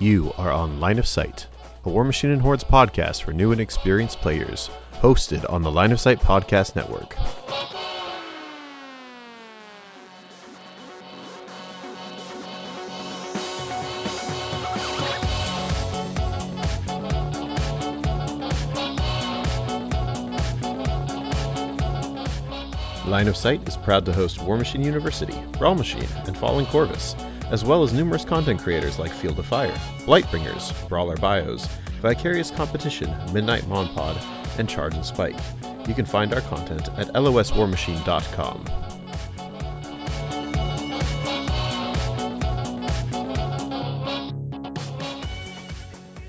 You are on Line of Sight, a War Machine and Hordes podcast for new and experienced players, hosted on the Line of Sight Podcast Network. Line of Sight is proud to host War Machine University, Brawl Machine, and Fallen Corvus, as well as numerous content creators like Field of Fire, Lightbringers, Brawler Bios, Vicarious Competition, Midnight Monpod, and Charge and Spike. You can find our content at loswarmachine.com.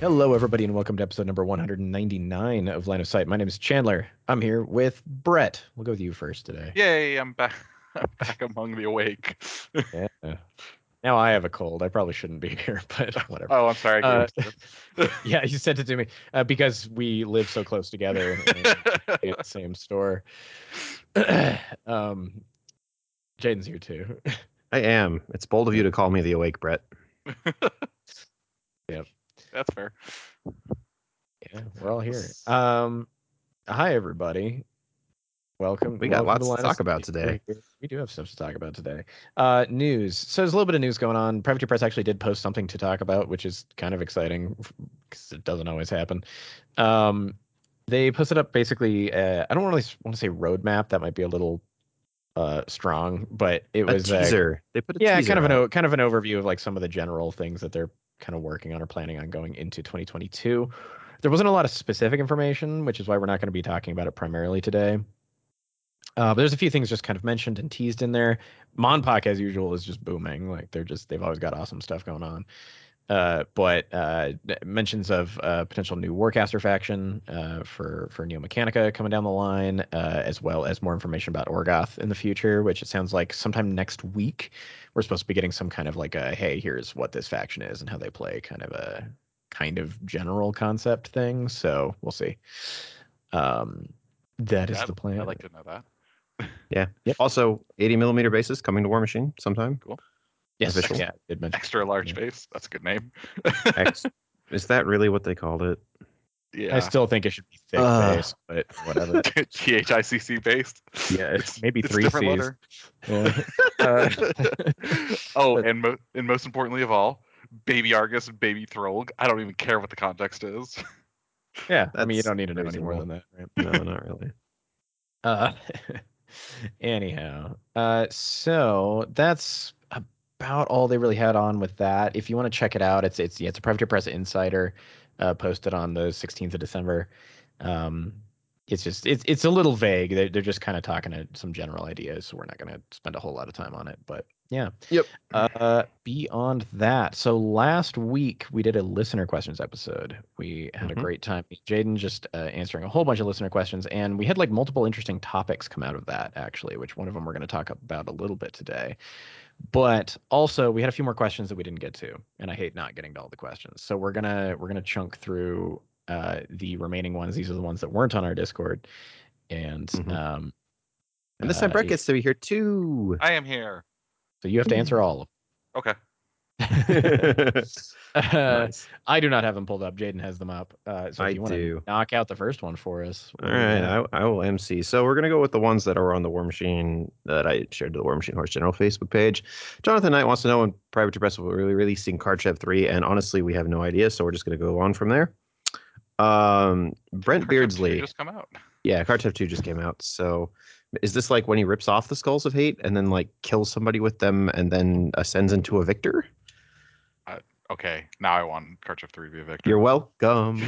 Hello, everybody, and welcome to episode number 199 of Line of Sight. My name is Chandler. I'm here with Brett. We'll go with you first today. Yay, I'm back among the awake. Yeah. Now I have a cold. I probably shouldn't be here, but whatever. Oh, I'm sorry. Yeah, you sent it to me because we live so close together in the same store. Jaden's here, too. I am. It's bold of you to call me the awake, Brett. Yep. That's fair. Yeah, we're all here. Hi, everybody. Welcome. We got lots to talk about today. We do have stuff to talk about today. News. So there's a little bit of news going on. Privacy Press actually did post something to talk about, which is kind of exciting because it doesn't always happen. They posted up basically, I don't really want to say roadmap. That might be a little strong, but it was a teaser. They put a teaser kind of an overview of like some of the general things that they're kind of working on or planning on going into 2022. There wasn't a lot of specific information, which is why we're not going to be talking about it primarily today. But there's a few things just kind of mentioned and teased in there. Monpod, as usual, is just booming. Like they've always got awesome stuff going on. But mentions of potential new Warcaster faction for Neo Mechanica coming down the line, as well as more information about Orgoth in the future, which it sounds like sometime next week we're supposed to be getting some kind of like a hey, here's what this faction is and how they play kind of general concept thing. So we'll see. That is the plan. I'd like to know that. Yeah. Yep. Also, 80mm bases coming to War Machine sometime. Cool. Yes, official. Yeah, it mentioned extra large base. That's a good name. Is that really what they called it? Yeah, I still think it should be thick based, but whatever. THICC based. Yeah, it's maybe it's 3 C's. Yeah. And most importantly of all, Baby Argus and Baby Throlg. I don't even care what the context is. Yeah, I mean you don't need to know any more than that, right? No, not really. Anyhow, so that's about all they really had on with that. If you want to check it out, it's a Privateer Press Insider posted on the 16th of December. It's a little vague. They're just kind of talking to some general ideas, so we're not going to spend a whole lot of time on it. But yeah. Yep. Beyond that, so last week we did a listener questions episode. We had a great time. Jaden just answering a whole bunch of listener questions, and we had like multiple interesting topics come out of that actually, which one of them we're going to talk about a little bit today. But also we had a few more questions that we didn't get to, and I hate not getting to all the questions. So we're gonna chunk through the remaining ones. These are the ones that weren't on our Discord, and this time Brett gets to be here too. I am here, so you have to answer all of them. Okay. Nice. I do not have them pulled up. Jaden has them up. So if you want to knock out the first one for us. All right, I will MC. So we're gonna go with the ones that are on the War Machine that I shared to the War Machine Horse General Facebook page. Jonathan Knight wants to know when Privateer Press will be releasing Cardchev 3, and honestly, we have no idea, so we're just gonna go on from there. Brent Beardsley just come out. Yeah, Cardchev 2 just came out. So is this like when he rips off the Skulls of Hate and then like kills somebody with them and then ascends into a victor? Okay, now I want Cardchev 3 to be a victor. You're welcome.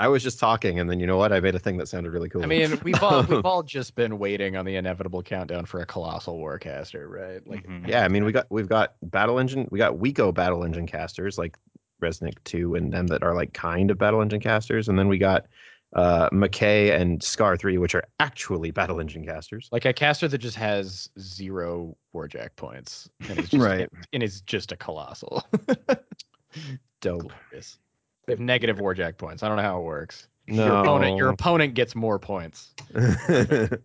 I was just talking, and then you know what? I made a thing that sounded really cool. I mean, we've all just been waiting on the inevitable countdown for a colossal Warcaster, right? Like, yeah, I mean, we've got Battle Engine, we got Weko Battle Engine casters like Resnick 2 and them that are like kind of Battle Engine casters, and then we got McKay and Scar 3, which are actually Battle Engine casters. Like a caster that just has 0 Warjack points. And is just, right. And is just a colossal. Dope. Glorious. They have negative Warjack points. I don't know how it works. No. Your opponent gets more points. No,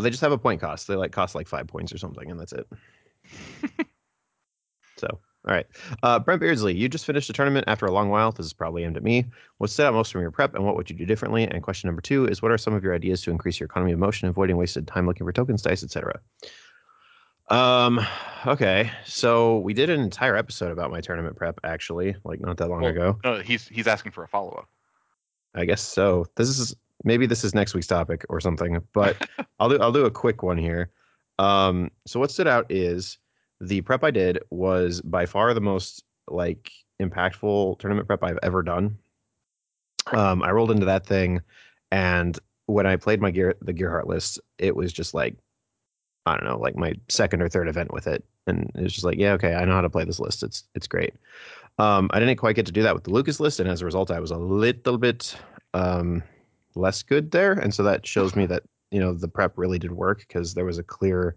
they just have a point cost. They cost 5 points or something, and that's it. So, all right. Brent Beardsley, you just finished a tournament after a long while. This is probably aimed at me. What stood out most from your prep, and what would you do differently? And question number two is, what are some of your ideas to increase your economy of motion, avoiding wasted time looking for tokens, dice, etc.? Okay. So we did an entire episode about my tournament prep, actually, like not that long ago. No, he's asking for a follow-up. I guess so. Maybe this is next week's topic or something, but I'll do a quick one here. So what stood out is the prep I did was by far the most like impactful tournament prep I've ever done. I rolled into that thing, and when I played my Gearheart list, it was just like, I don't know, like my second or third event with it, and it's just like, yeah, okay, I know how to play this list. It's great. I didn't quite get to do that with the Lucas list, and as a result, I was a little bit less good there, and so that shows me that, you know, the prep really did work, because there was a clear,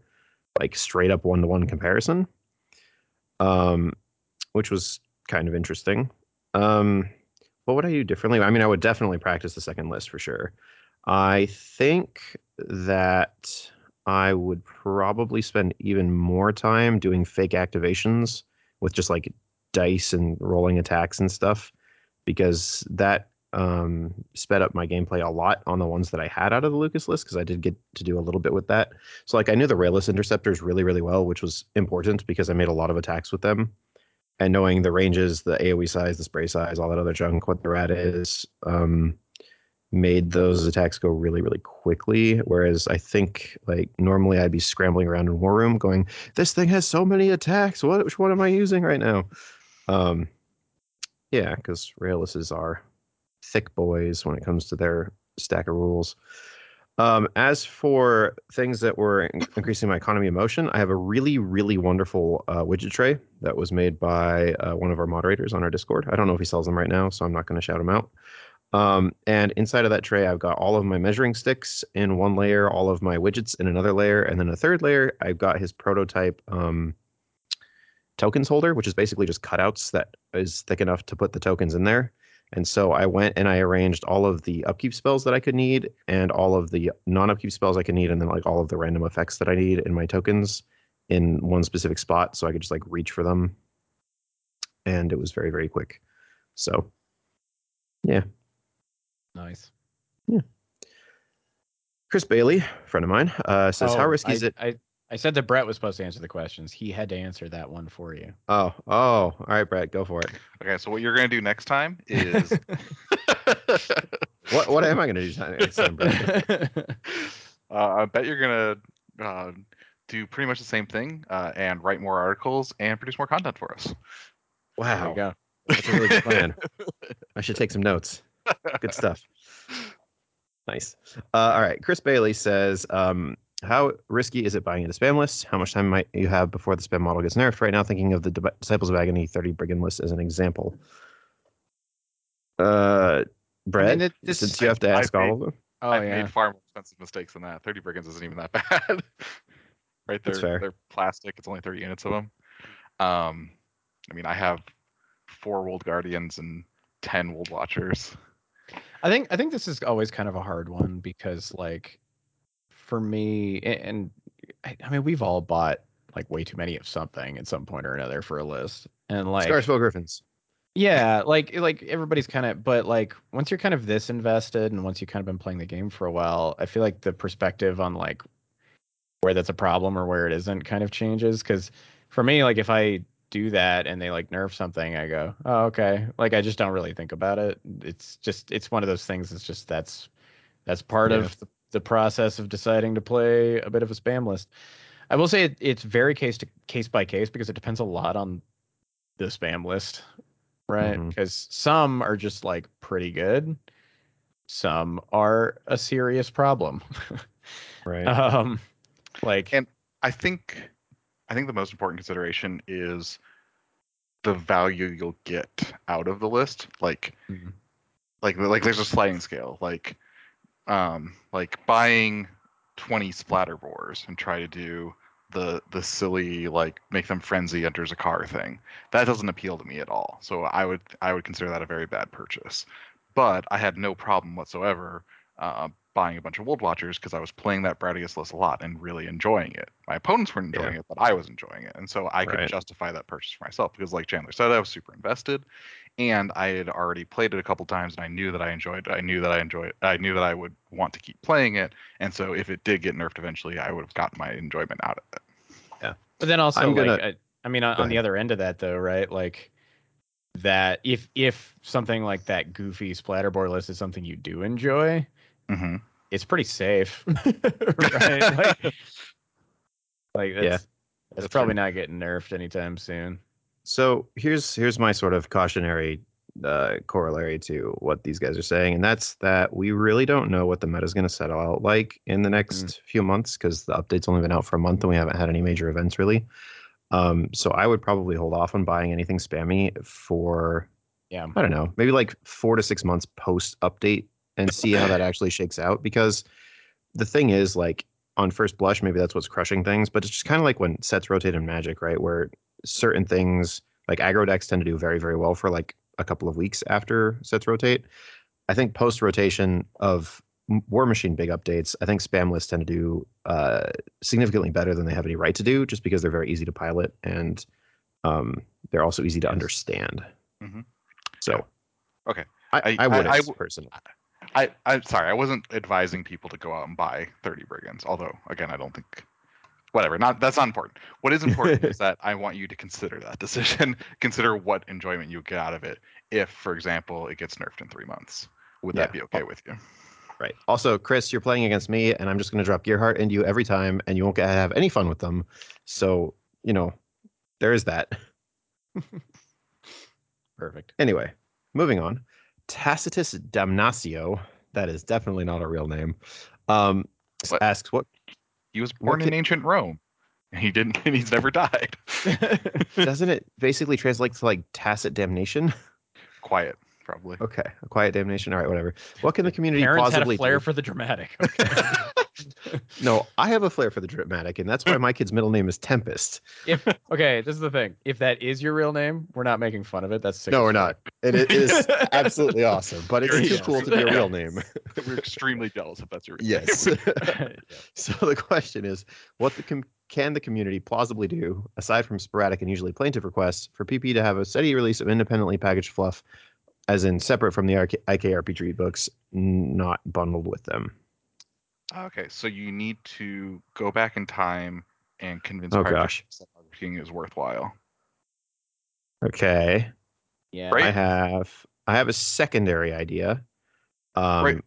like, straight up one-to-one comparison, which was kind of interesting. What would I do differently? I mean, I would definitely practice the second list for sure. I think that I would probably spend even more time doing fake activations with just like dice and rolling attacks and stuff, because that sped up my gameplay a lot on the ones that I had out of the Lucas list, because I did get to do a little bit with that. So like I knew the Rayless Interceptors really, really well, which was important because I made a lot of attacks with them. And knowing the ranges, the AoE size, the spray size, all that other junk, what the rat is, made those attacks go really, really quickly. Whereas I think like normally I'd be scrambling around in War Room going, this thing has so many attacks. Which one am I using right now? Yeah, because Raylesses are thick boys when it comes to their stack of rules. As for things that were increasing my economy of motion, I have a really, really wonderful widget tray that was made by one of our moderators on our Discord. I don't know if he sells them right now, so I'm not going to shout him out. And inside of that tray, I've got all of my measuring sticks in one layer, all of my widgets in another layer, and then a third layer, I've got his prototype tokens holder, which is basically just cutouts that is thick enough to put the tokens in there. And so I went and I arranged all of the upkeep spells that I could need and all of the non-upkeep spells I could need, and then like all of the random effects that I need in my tokens in one specific spot, so I could just like reach for them. And it was very, very quick. So, yeah. Nice. Yeah. Chris Bailey, friend of mine, says, how risky is it? I said that Brett was supposed to answer the questions. He had to answer that one for you. Oh. All right, Brett, go for it. Okay, so what you're going to do next time is... What am I going to do next time, Brett? I bet you're going to do pretty much the same thing and write more articles and produce more content for us. Wow. There you go. That's a really good plan. I should take some notes. Good stuff. Nice. All right, Chris Bailey says... how risky is it buying into spam lists? How much time might you have before the spam model gets nerfed? Right now, thinking of the Disciples of Agony 30 Brigand list as an example. Brett, I mean, since you have to ask all of them. I've made far more expensive mistakes than that. 30 Brigands isn't even that bad. Right there, they're plastic. It's only 30 units of them. I mean, I have 4 World Guardians and 10 World Watchers. I think this is always kind of a hard one because, like, for me, and I mean, we've all bought like way too many of something at some point or another for a list, and like Scarsville Griffins. Yeah, like everybody's kind of, but like once you're kind of this invested, and once you've kind of been playing the game for a while, I feel like the perspective on like where that's a problem or where it isn't kind of changes. Because for me, like if I do that and they like nerf something, I go, oh okay, like I just don't really think about it. It's one of those things. It's just that's part of the process of deciding to play a bit of a spam list. I will say it's very case by case, because it depends a lot on the spam list, right? Because some are just like pretty good. Some are a serious problem. Right. And I think the most important consideration is the value you'll get out of the list. Like, like there's a sliding scale, like buying 20 splatter boars and try to do the silly like make them frenzy enters a car thing. That doesn't appeal to me at all. So I would consider that a very bad purchase. But I had no problem whatsoever buying a bunch of World Watchers because I was playing that Bradius list a lot and really enjoying it. My opponents weren't enjoying it, but I was enjoying it. And so I could justify that purchase for myself because, like Chandler said, I was super invested and I had already played it a couple times and I knew that I enjoyed it. I knew that I would want to keep playing it. And so if it did get nerfed eventually, I would have gotten my enjoyment out of it. Yeah. But then also, on the other end of that, though, right? Like, that if something like that goofy splatterboard list is something you do enjoy, it's pretty safe, right? That's probably not getting nerfed anytime soon. So here's my sort of cautionary corollary to what these guys are saying, and that's that we really don't know what the meta is going to settle out like in the next few months, because the update's only been out for a month and we haven't had any major events really. So I would probably hold off on buying anything spammy for, I don't know, maybe like 4 to 6 months post update and see how that actually shakes out. Because the thing is, like, on first blush, maybe that's what's crushing things, but it's just kind of like when sets rotate in Magic, right? Where certain things like aggro decks tend to do very, very well for like a couple of weeks after sets rotate. I think post rotation of War Machine big updates, I think spam lists tend to do significantly better than they have any right to do, just because they're very easy to pilot and they're also easy to understand. So, okay, I would personally. I'm sorry, I wasn't advising people to go out and buy 30 Brigands. Although, again, I don't think. Whatever, that's not important. What is important is that I want you to consider that decision. Consider what enjoyment you get out of it. If, for example, it gets nerfed in 3 months, would that be okay with you? Right. Also, Chris, you're playing against me, and I'm just going to drop Gearheart into you every time, and you won't have any fun with them. So, you know, there is that. Perfect. Anyway, moving on. Tacitus Damnatio, that is definitely not a real name, asks what... He was born in ancient Rome. And he's never died. Doesn't it basically translate to, like, tacit damnation? Quiet. Probably. Okay. A quiet damnation. All right, whatever. What can the community possibly do? Parents had a flair for the dramatic. Okay. No, I have a flair for the dramatic, and that's why my kid's middle name is Tempest. This is the thing. If that is your real name, we're not making fun of it. That's sick. No, we're not. It is absolutely awesome, but it's too cool to be a real name. We're extremely jealous if that's your real name. Yes. So the question is, what can the community plausibly do, aside from sporadic and usually plaintive requests, for PP to have a steady release of independently packaged fluff, as in separate from the IKRPG books, not bundled with them? Okay, so you need to go back in time and convince that everything is worthwhile. Okay. Yeah. Right? I have a secondary idea.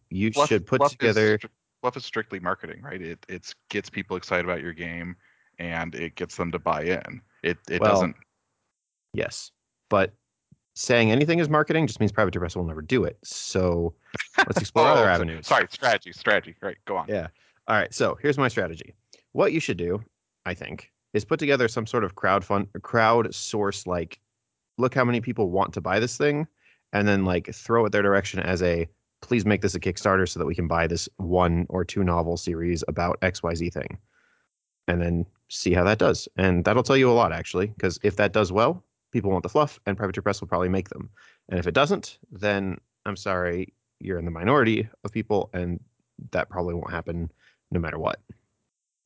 You should put together... Bluff is strictly marketing, right? It gets people excited about your game, and it gets them to buy in. It doesn't... Yes, but... Saying anything is marketing just means Privacy Press will never do it. So let's explore other avenues. Sorry, strategy. Right, go on. Yeah. All right, so here's my strategy. What you should do, I think, is put together some sort of crowdsource, like, look how many people want to buy this thing, and then, like, throw it their direction as a, please make this a Kickstarter so that we can buy this 1 or 2 novel series about XYZ thing. And then see how that does. And that'll tell you a lot, actually, because if that does well, people want the fluff, and Privateer Press will probably make them. And if it doesn't, then I'm sorry, you're in the minority of people, and that probably won't happen no matter what.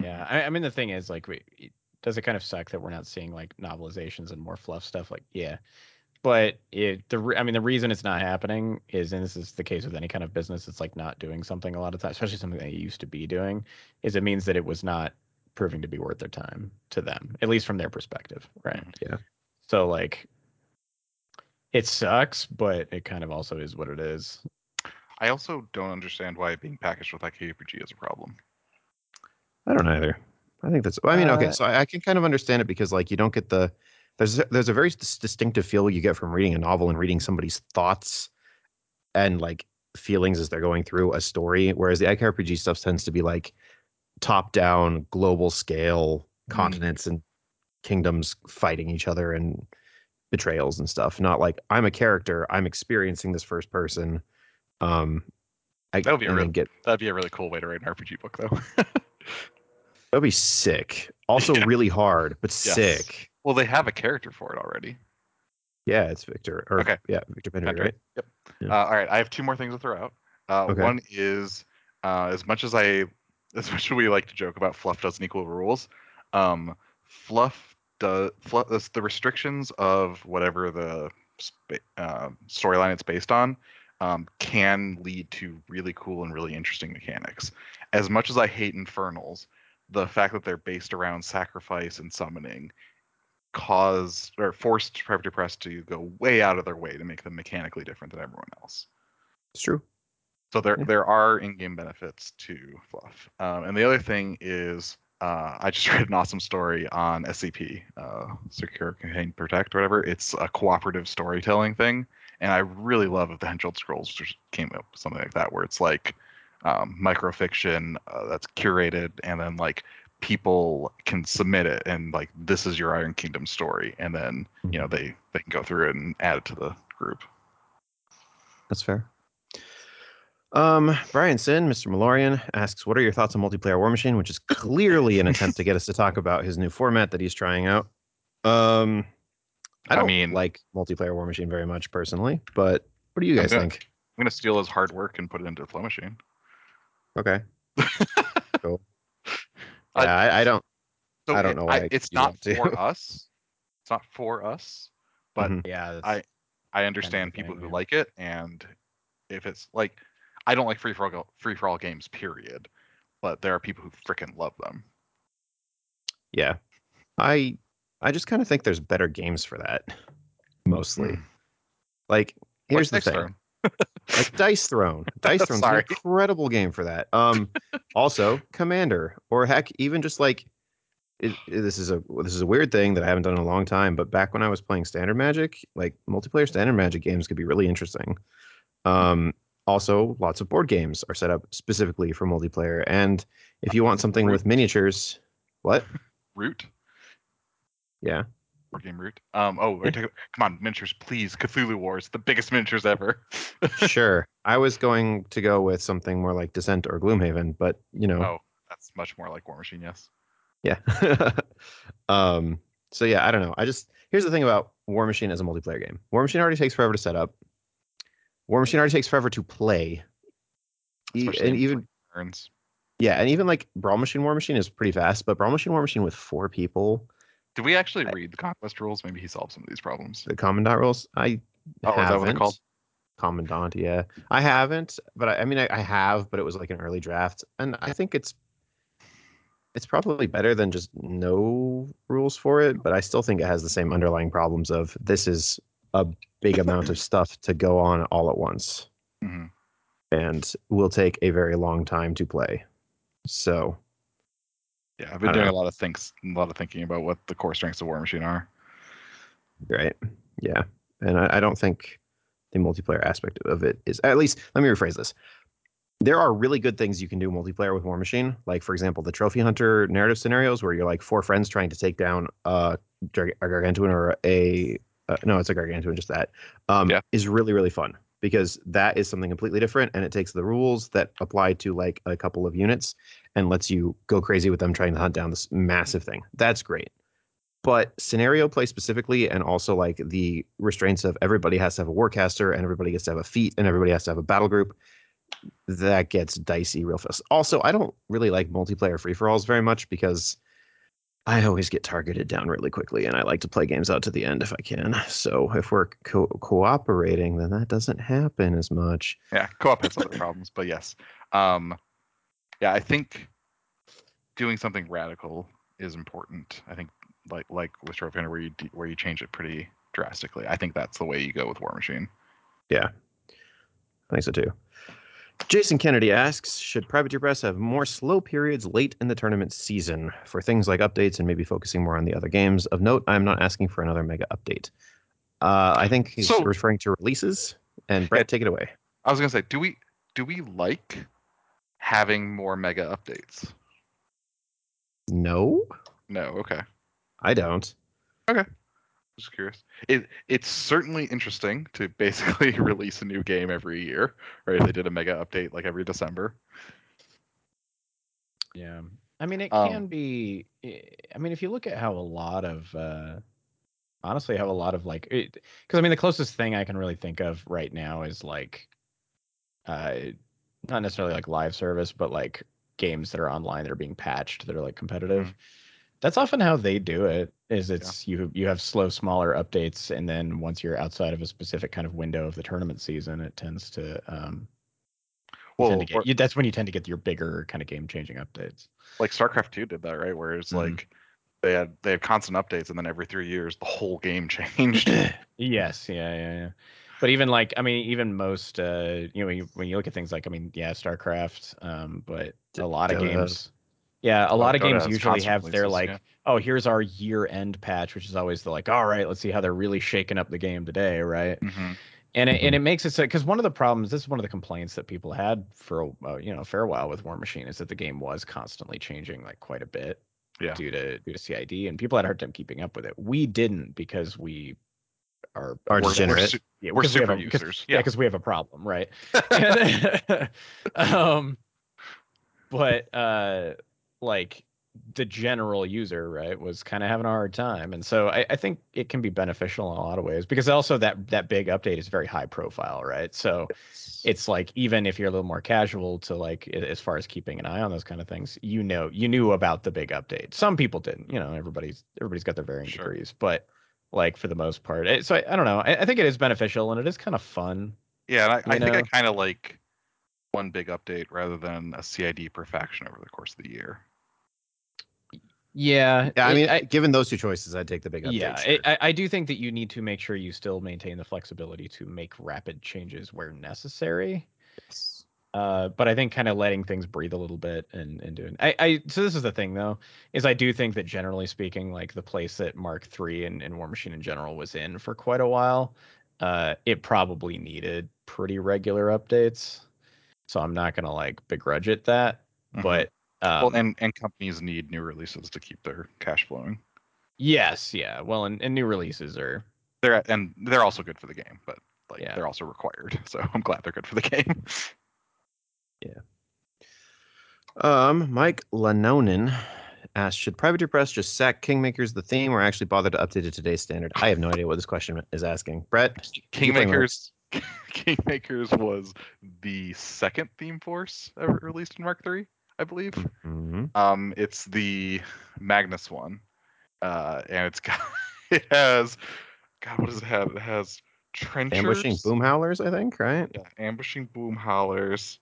Yeah, I mean, the thing is, like, does it kind of suck that we're not seeing, like, novelizations and more fluff stuff? Like, yeah. But the reason it's not happening is, and this is the case with any kind of business, it's like not doing something a lot of times, especially something they used to be doing, is it means that it was not proving to be worth their time to them, at least from their perspective, right? Yeah. So, like, it sucks, but it kind of also is what it is. I also don't understand why being packaged with IKRPG is a problem. I don't either. I think that's... I mean, okay, so I can kind of understand it because, like, you don't get the... There's a very distinctive feel you get from reading a novel and reading somebody's thoughts and, like, feelings as they're going through a story, whereas the IKRPG stuff tends to be, like, top-down, global-scale continents and kingdoms fighting each other and betrayals and stuff, not like I'm a character, I'm experiencing this first person. That'd be a really cool way to write an RPG book, though. That'd be sick. Also really hard, but sick. Well, they have a character for it already. Yeah, it's Victor. Victor Pendergast, right? Yep. Yeah. All right, I have 2 more things to throw out. One is as much as we like to joke about fluff doesn't equal rules, fluff, the restrictions of whatever the storyline it's based on can lead to really cool and really interesting mechanics. As much as I hate infernals, the fact that they're based around sacrifice and summoning caused or forced Privacy Press to go way out of their way to make them mechanically different than everyone else. It's true. So there are in-game benefits to fluff. And the other thing is, I just read an awesome story on SCP, Secure, Contain, Protect, or whatever. It's a cooperative storytelling thing, and I really love that the Henchild Scrolls just came up with something like that, where it's like microfiction that's curated, and then like people can submit it, and like this is your Iron Kingdom story, and then you know they can go through it and add it to the group. That's fair. Brian Sin, Mr. Malorian, asks, what are your thoughts on multiplayer War Machine, which is clearly an attempt to get us to talk about his new format that he's trying out. I mean, like multiplayer War Machine very much personally, but what do you guys think? I'm going to steal his hard work and put it into a Flow Machine. Okay. Cool. I don't know why it's not for us. It's not for us, but yeah, I understand people who like it, and if it's like, I don't like free for all games, period. But there are people who freaking love them. Yeah, I just kind of think there's better games for that. Mostly, like here's the thing, like Dice Throne. Dice Throne's an incredible game for that. Also Commander, or heck, even just like this is a weird thing that I haven't done in a long time. But back when I was playing Standard Magic, like multiplayer Standard Magic games could be really interesting. Also, lots of board games are set up specifically for multiplayer. And if you want something with miniatures, what? Root. Yeah. Board game Root. Come on, miniatures, please. Cthulhu Wars, the biggest miniatures ever. Sure. I was going to go with something more like Descent or Gloomhaven, but, you know. Oh, that's much more like War Machine, yes. Yeah. So, yeah, I don't know. Here's the thing about War Machine as a multiplayer game. War Machine already takes forever to set up. War Machine already takes forever to play. And even like Brawl Machine War Machine is pretty fast, but Brawl Machine War Machine with four people. Did we actually read the Conquest rules? Maybe he solved some of these problems. The Kommandant rules? Is that what they're called? Kommandant, yeah. I haven't, but I have, but it was like an early draft. And I think it's probably better than just no rules for it, but I still think it has the same underlying problems of this is a big amount of stuff to go on all at once, and will take a very long time to play. So, yeah, I've been doing a lot of thinking about what the core strengths of War Machine are. Right. Yeah, and I don't think the multiplayer aspect of it is. At least, let me rephrase this. There are really good things you can do multiplayer with War Machine, like for example, the Trophy Hunter narrative scenarios where you're like four friends trying to take down a Gargantuan or a. No, it's a Gargantuan, just that, is really, really fun because that is something completely different, and it takes the rules that apply to like a couple of units and lets you go crazy with them trying to hunt down this massive thing. That's great. But scenario play specifically, and also like the restraints of everybody has to have a Warcaster and everybody gets to have a feat and everybody has to have a battle group, that gets dicey real fast. Also, I don't really like multiplayer free-for-alls very much because I always get targeted down really quickly, and I like to play games out to the end if I can. So if we're cooperating, then that doesn't happen as much. Yeah, co-op has other problems, but yes. I think doing something radical is important. I think like with Trophy Hunter, where you change it pretty drastically. I think that's the way you go with War Machine. Yeah, I think so too. Jason Kennedy asks, should Privateer Press have more slow periods late in the tournament season for things like updates and maybe focusing more on the other games? Of note, I'm not asking for another mega update. I think he's referring to releases. And Brett, take it away. I was going to say, do we like having more mega updates? No, okay. I don't. Okay. Just curious. It's certainly interesting to basically release a new game every year, right? They did a mega update like every December. Yeah, I mean it can be. I mean, if you look at how a lot of, honestly, how a lot of like, because I mean the closest thing I can really think of right now is like, not necessarily like live service, but like games that are online that are being patched that are like competitive. Mm-hmm. That's often how they do it, is it's you have slow, smaller updates. And then once you're outside of a specific kind of window of the tournament season, it tends to that's when you tend to get your bigger kind of game changing updates. Like StarCraft 2 did that, right? Where it's mm-hmm. like they had constant updates, and then every 3 years the whole game changed. Yes. Yeah. But even like, I mean, even most, when you look at things like, I mean, yeah, StarCraft, but a lot of games. Yeah, a lot of games usually have their like, oh, here's our year-end patch, which is always the like, all right, let's see how they're really shaking up the game today, right? Mm-hmm. And it makes it so, because one of the problems, this is one of the complaints that people had for a fair while with War Machine, is that the game was constantly changing like quite a bit due to CID, and people had a hard time keeping up with it. We didn't, because we are degenerate. We're super users. Yeah, because we have a problem, right? But like the general user, right, was kind of having a hard time. And so I think it can be beneficial in a lot of ways, because also that big update is very high profile, right? So it's like, even if you're a little more casual to like, as far as keeping an eye on those kind of things, you knew about the big update. Some people didn't, everybody's got their varying degrees, but like for the most part, so I don't know. I think it is beneficial, and it is kind of fun. Yeah. And I think I kind of like one big update rather than a CID perfection over the course of the year. Yeah, I mean, given those two choices, I'd take the big update. Yeah, sure. I do think that you need to make sure you still maintain the flexibility to make rapid changes where necessary. Yes. But I think kind of letting things breathe a little bit and doing. So this is the thing, though, is I do think that generally speaking, like the place that Mark III and War Machine in general was in for quite a while, it probably needed pretty regular updates. So I'm not going to like begrudge it that, mm-hmm. but. And companies need new releases to keep their cash flowing. Yes, yeah. Well, and new releases are they're also good for the game, but like they're also required. So I'm glad they're good for the game. Yeah. Mike Lanonin asked, should Privateer Press just sack Kingmakers the theme, or actually bother to update it to today's standard? I have no idea what this question is asking. Brett, Kingmakers was the second theme force ever released in Mark III, I believe. Mm-hmm. It's the Magnus one, and what does it have? It has trenchers, ambushing boom howlers, I think, right? Yeah, ambushing boom howlers,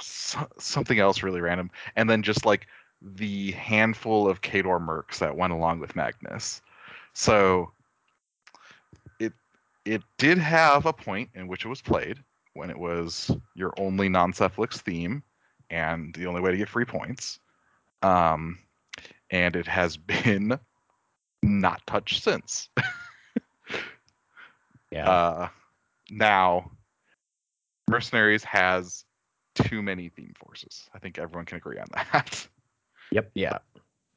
something else really random, and then just like the handful of Kador mercs that went along with Magnus. So it did have a point in which it was played, when it was your only non-Cephalix theme and the only way to get free points. And it has been not touched since. Yeah. Now, Mercenaries has too many theme forces. I think everyone can agree on that. Yep. Yeah.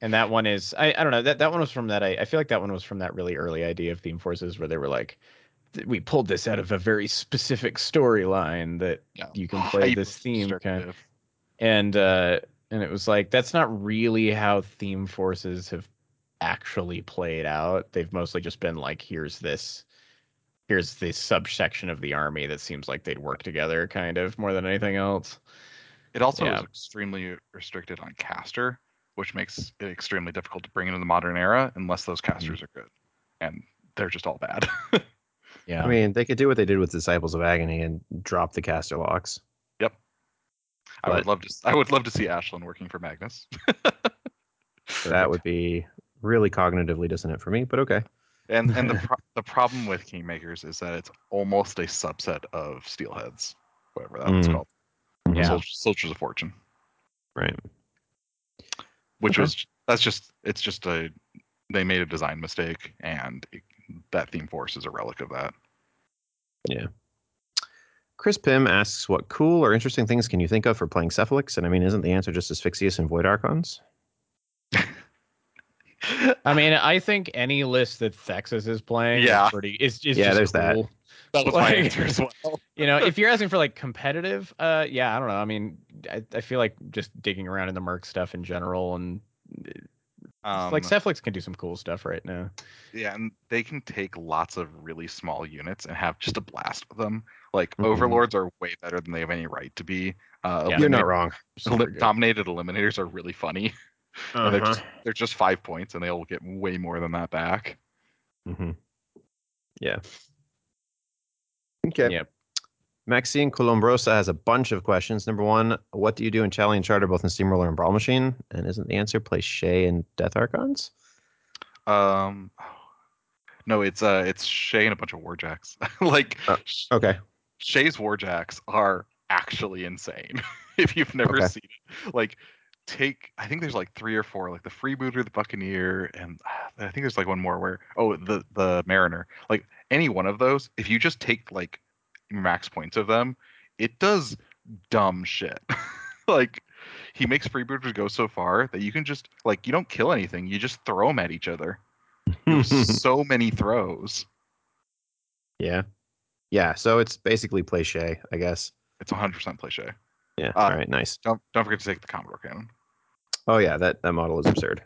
And that one is, I don't know, that one was from that. I feel like that one was from that really early idea of theme forces where they were like, we pulled this out of a very specific storyline that you can play this theme kind of. And it was like, that's not really how theme forces have actually played out. They've mostly just been like, here's this subsection of the army that seems like they'd work together, kind of, more than anything else. It also is extremely restricted on caster, which makes it extremely difficult to bring into the modern era unless those casters are good, and they're just all bad. Yeah, I mean, they could do what they did with Disciples of Agony and drop the caster locks. Yep. But I would love to see Ashlyn working for Magnus. That would be really cognitively dissonant for me, but okay. And the problem with Kingmakers is that it's almost a subset of Steelheads, whatever that was called. Yeah. Soldiers of Fortune. Right. Which they made a design mistake, and that theme force is a relic of that. Yeah. Chris Pym asks, what cool or interesting things can you think of for playing Cephalix? And I mean, isn't the answer just Asphyxius and Void Archons? I mean, I think any list that Thexus is playing is just cool. That was my answer as well. If you're asking for like competitive, I don't know. I mean, I feel like just digging around in the merc stuff in general and Like Cephalix can do some cool stuff right now. Yeah, and they can take lots of really small units and have just a blast with them. Like Overlords are way better than they have any right to be. Yeah, you're not wrong. Dominated Eliminators are really funny. And they're just 5 points, and they'll get way more than that back. Yeah. Okay. Yep. Maxine Colombrosa has a bunch of questions. Number one, what do you do in Chally and Charter, both in Steamroller and Brawl Machine? And isn't the answer play Shay and Death Archons? No, it's Shay and a bunch of Warjacks. Okay. Shay's Warjacks are actually insane. If you've never seen it, I think there's like three or four, like the Freebooter, the Buccaneer, and I think there's like one more where the Mariner. Like any one of those, if you just take like max points of them, it does dumb shit. Like he makes Freebooters go so far that you can just you don't kill anything, you just throw them at each other. So many throws. Yeah, so it's basically play Shay, I guess. It's 100% play Shay. Yeah, all right, nice. Don't forget to take the Commodore Cannon. Oh yeah, that model is absurd.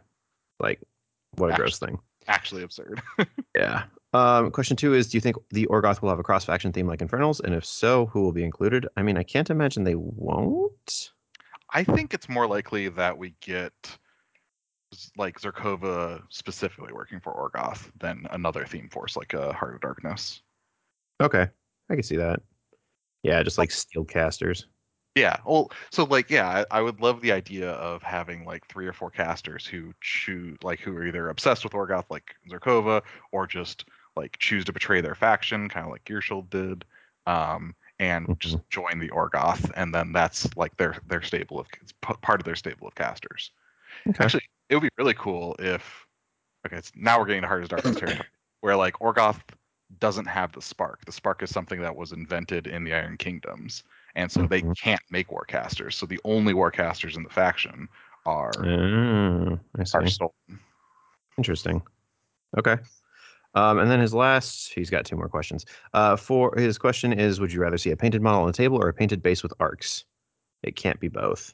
What a gross thing. Actually absurd. Yeah. Question two is, do you think the Orgoth will have a cross-faction theme like Infernals? And if so, who will be included? I mean, I can't imagine they won't. I think it's more likely that we get Zerkova specifically working for Orgoth than another theme force like Heart of Darkness. Okay, I can see that. Yeah, just like Steelcasters. Yeah, well, so I would love the idea of having three or four casters who choose, who are either obsessed with Orgoth, like Zerkova, or just choose to betray their faction, kind of like Gearshield did, and just join the Orgoth, and then that's their stable of, it's part of their stable of casters. Okay. Actually, it would be really cool if now we're getting to Heart of Darkness territory, where Orgoth doesn't have the spark. The spark is something that was invented in the Iron Kingdoms. And so they can't make Warcasters. So the only Warcasters in the faction are stolen. Interesting. Okay. And then he's got two more questions. For his question is, would you rather see a painted model on the table or a painted base with arcs? It can't be both.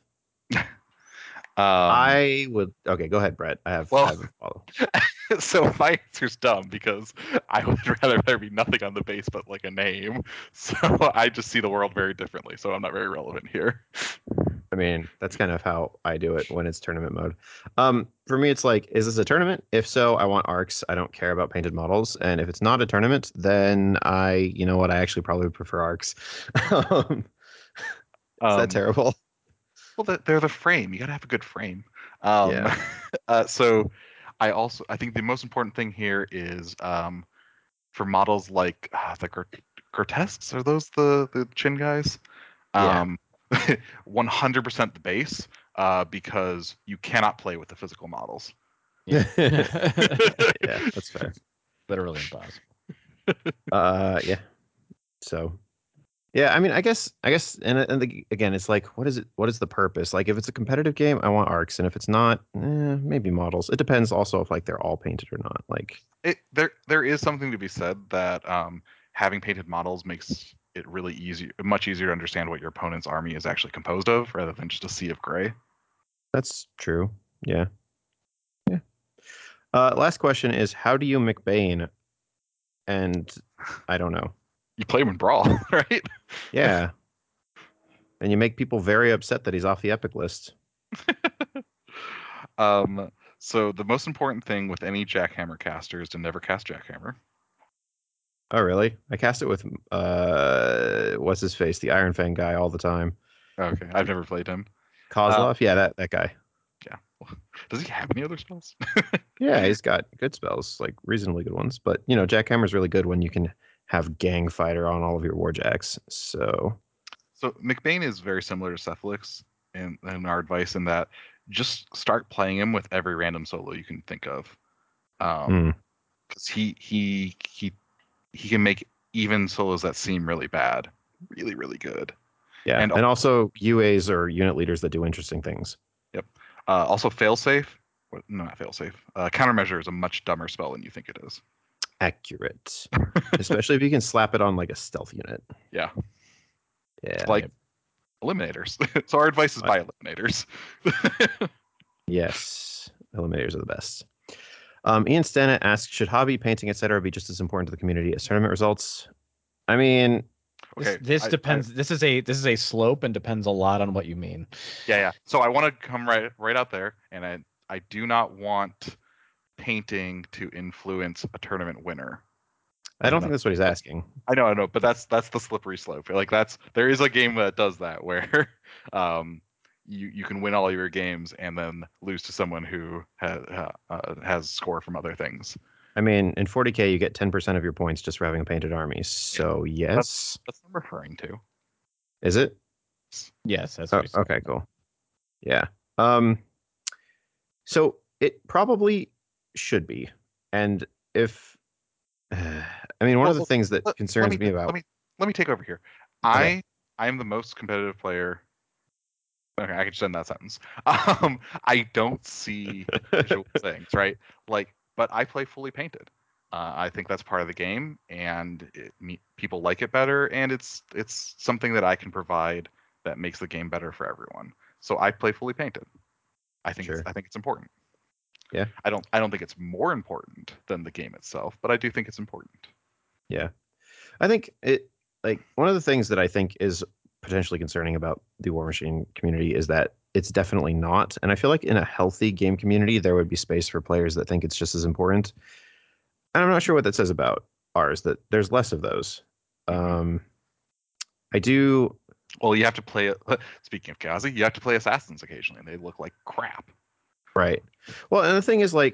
I would. Okay, go ahead, Brett. I have a follow. So my answer's dumb because I would rather there be nothing on the base but a name. So I just see the world very differently. So I'm not very relevant here. I mean, that's kind of how I do it when it's tournament mode. For me, it's is this a tournament? If so, I want arcs. I don't care about painted models. And if it's not a tournament, then I actually probably would prefer arcs. Is that terrible? Well, they're the frame. You got to have a good frame. So... I think the most important thing here is for models the grotesques, are those the chin guys? 100% the base because you cannot play with the physical models. Yeah, yeah, that's fair. Literally impossible. Yeah. So, yeah, I mean, I guess, and again, it's what is it? What is the purpose? If it's a competitive game, I want arcs, and if it's not, maybe models. It depends also if they're all painted or not. There is something to be said that having painted models makes it really easy, much easier to understand what your opponent's army is actually composed of, rather than just a sea of gray. That's true. Yeah. Yeah. Last question is, how do you McBain? And I don't know. You play him in Brawl, right? Yeah. And you make people very upset that he's off the epic list. So the most important thing with any Jackhammer caster is to never cast Jackhammer. Oh, really? I cast it with, what's-his-face, the Iron Fang guy all the time. Okay, I've never played him. Kozlov? Yeah, that guy. Yeah. Does he have any other spells? Yeah, he's got good spells, reasonably good ones. But, Jackhammer's really good when you can... have Gang Fighter on all of your Warjacks. So McBain is very similar to Cephalix in our advice in that just start playing him with every random solo you can think of. Because he can make even solos that seem really bad really, really good. Yeah, and also UAs or unit leaders that do interesting things. Yep. Also failsafe. No, not failsafe. Countermeasure is a much dumber spell than you think it is. Accurate, especially if you can slap it on a stealth unit. Yeah, eliminators. So our advice is buy eliminators. Yes. Eliminators are the best. Ian Stana asks, should hobby, painting, etc. be just as important to the community as tournament results? I mean, okay, this depends. This is a slope and depends a lot on what you mean. Yeah. So I want to come right out there, and I do not want painting to influence a tournament winner. I don't think that's what he's asking. I know, but that's the slippery slope. Like there is a game that does that where you can win all your games and then lose to someone who has score from other things. I mean, in 40K, you get 10% of your points just for having a painted army. So, yes. That's what I'm referring to. Is it? Yes. That's what okay, cool. Yeah. So, it probably should be. And if... I mean, one of the things that concerns me about... Let me take over here. Okay. I am the most competitive player... Okay, I can just end that sentence. I don't see visual things, right? Like... But I play fully painted. I think that's part of the game, and people like it better, and it's something that I can provide that makes the game better for everyone. So I play fully painted. I think it's important. Yeah. I don't think it's more important than the game itself, but I do think it's important. Yeah. I think it one of the things that I think is potentially concerning about the War Machine community is that it's definitely not. And I feel like in a healthy game community, there would be space for players that think it's just as important. And I'm not sure what that says about ours, that there's less of those. I do. Well, you have to play. Speaking of Kazi, you have to play assassins occasionally, and they look like crap. Right. Well, and the thing is, I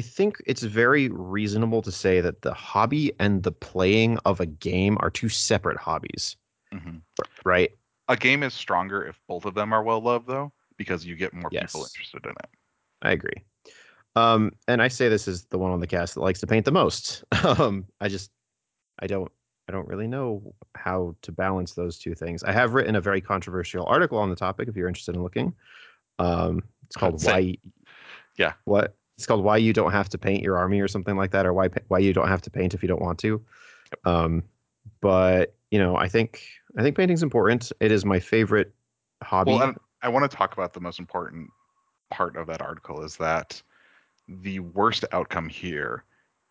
think it's very reasonable to say that the hobby and the playing of a game are two separate hobbies. Mm-hmm. Right. A game is stronger if both of them are well-loved, though, because you get more people interested in it. I agree. And I say this is the one on the cast that likes to paint the most. I don't really know how to balance those two things. I have written a very controversial article on the topic, if you're interested in looking. It's called Why You Don't Have to Paint Your Army or something like that, or Why You Don't Have to Paint If You Don't Want to. But... You know, I think painting's important. It is my favorite hobby. Well, I want to talk about the most important part of that article is that the worst outcome here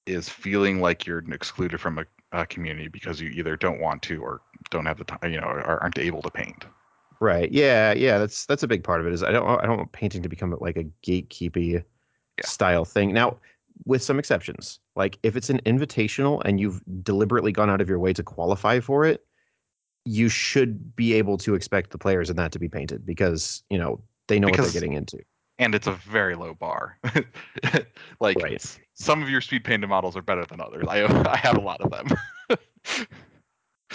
is feeling like you're excluded from a community because you either don't want to or don't have the time, you know, or aren't able to paint. Right. Yeah. That's a big part of it. Is I don't want painting to become like a gatekeepy style thing. Now, with some exceptions, like if it's an invitational and you've deliberately gone out of your way to qualify for it, you should be able to expect the players in that to be painted because, you know, they know what they're getting into. And it's a very low bar. Some of your speed painted models are better than others. I have a lot of them.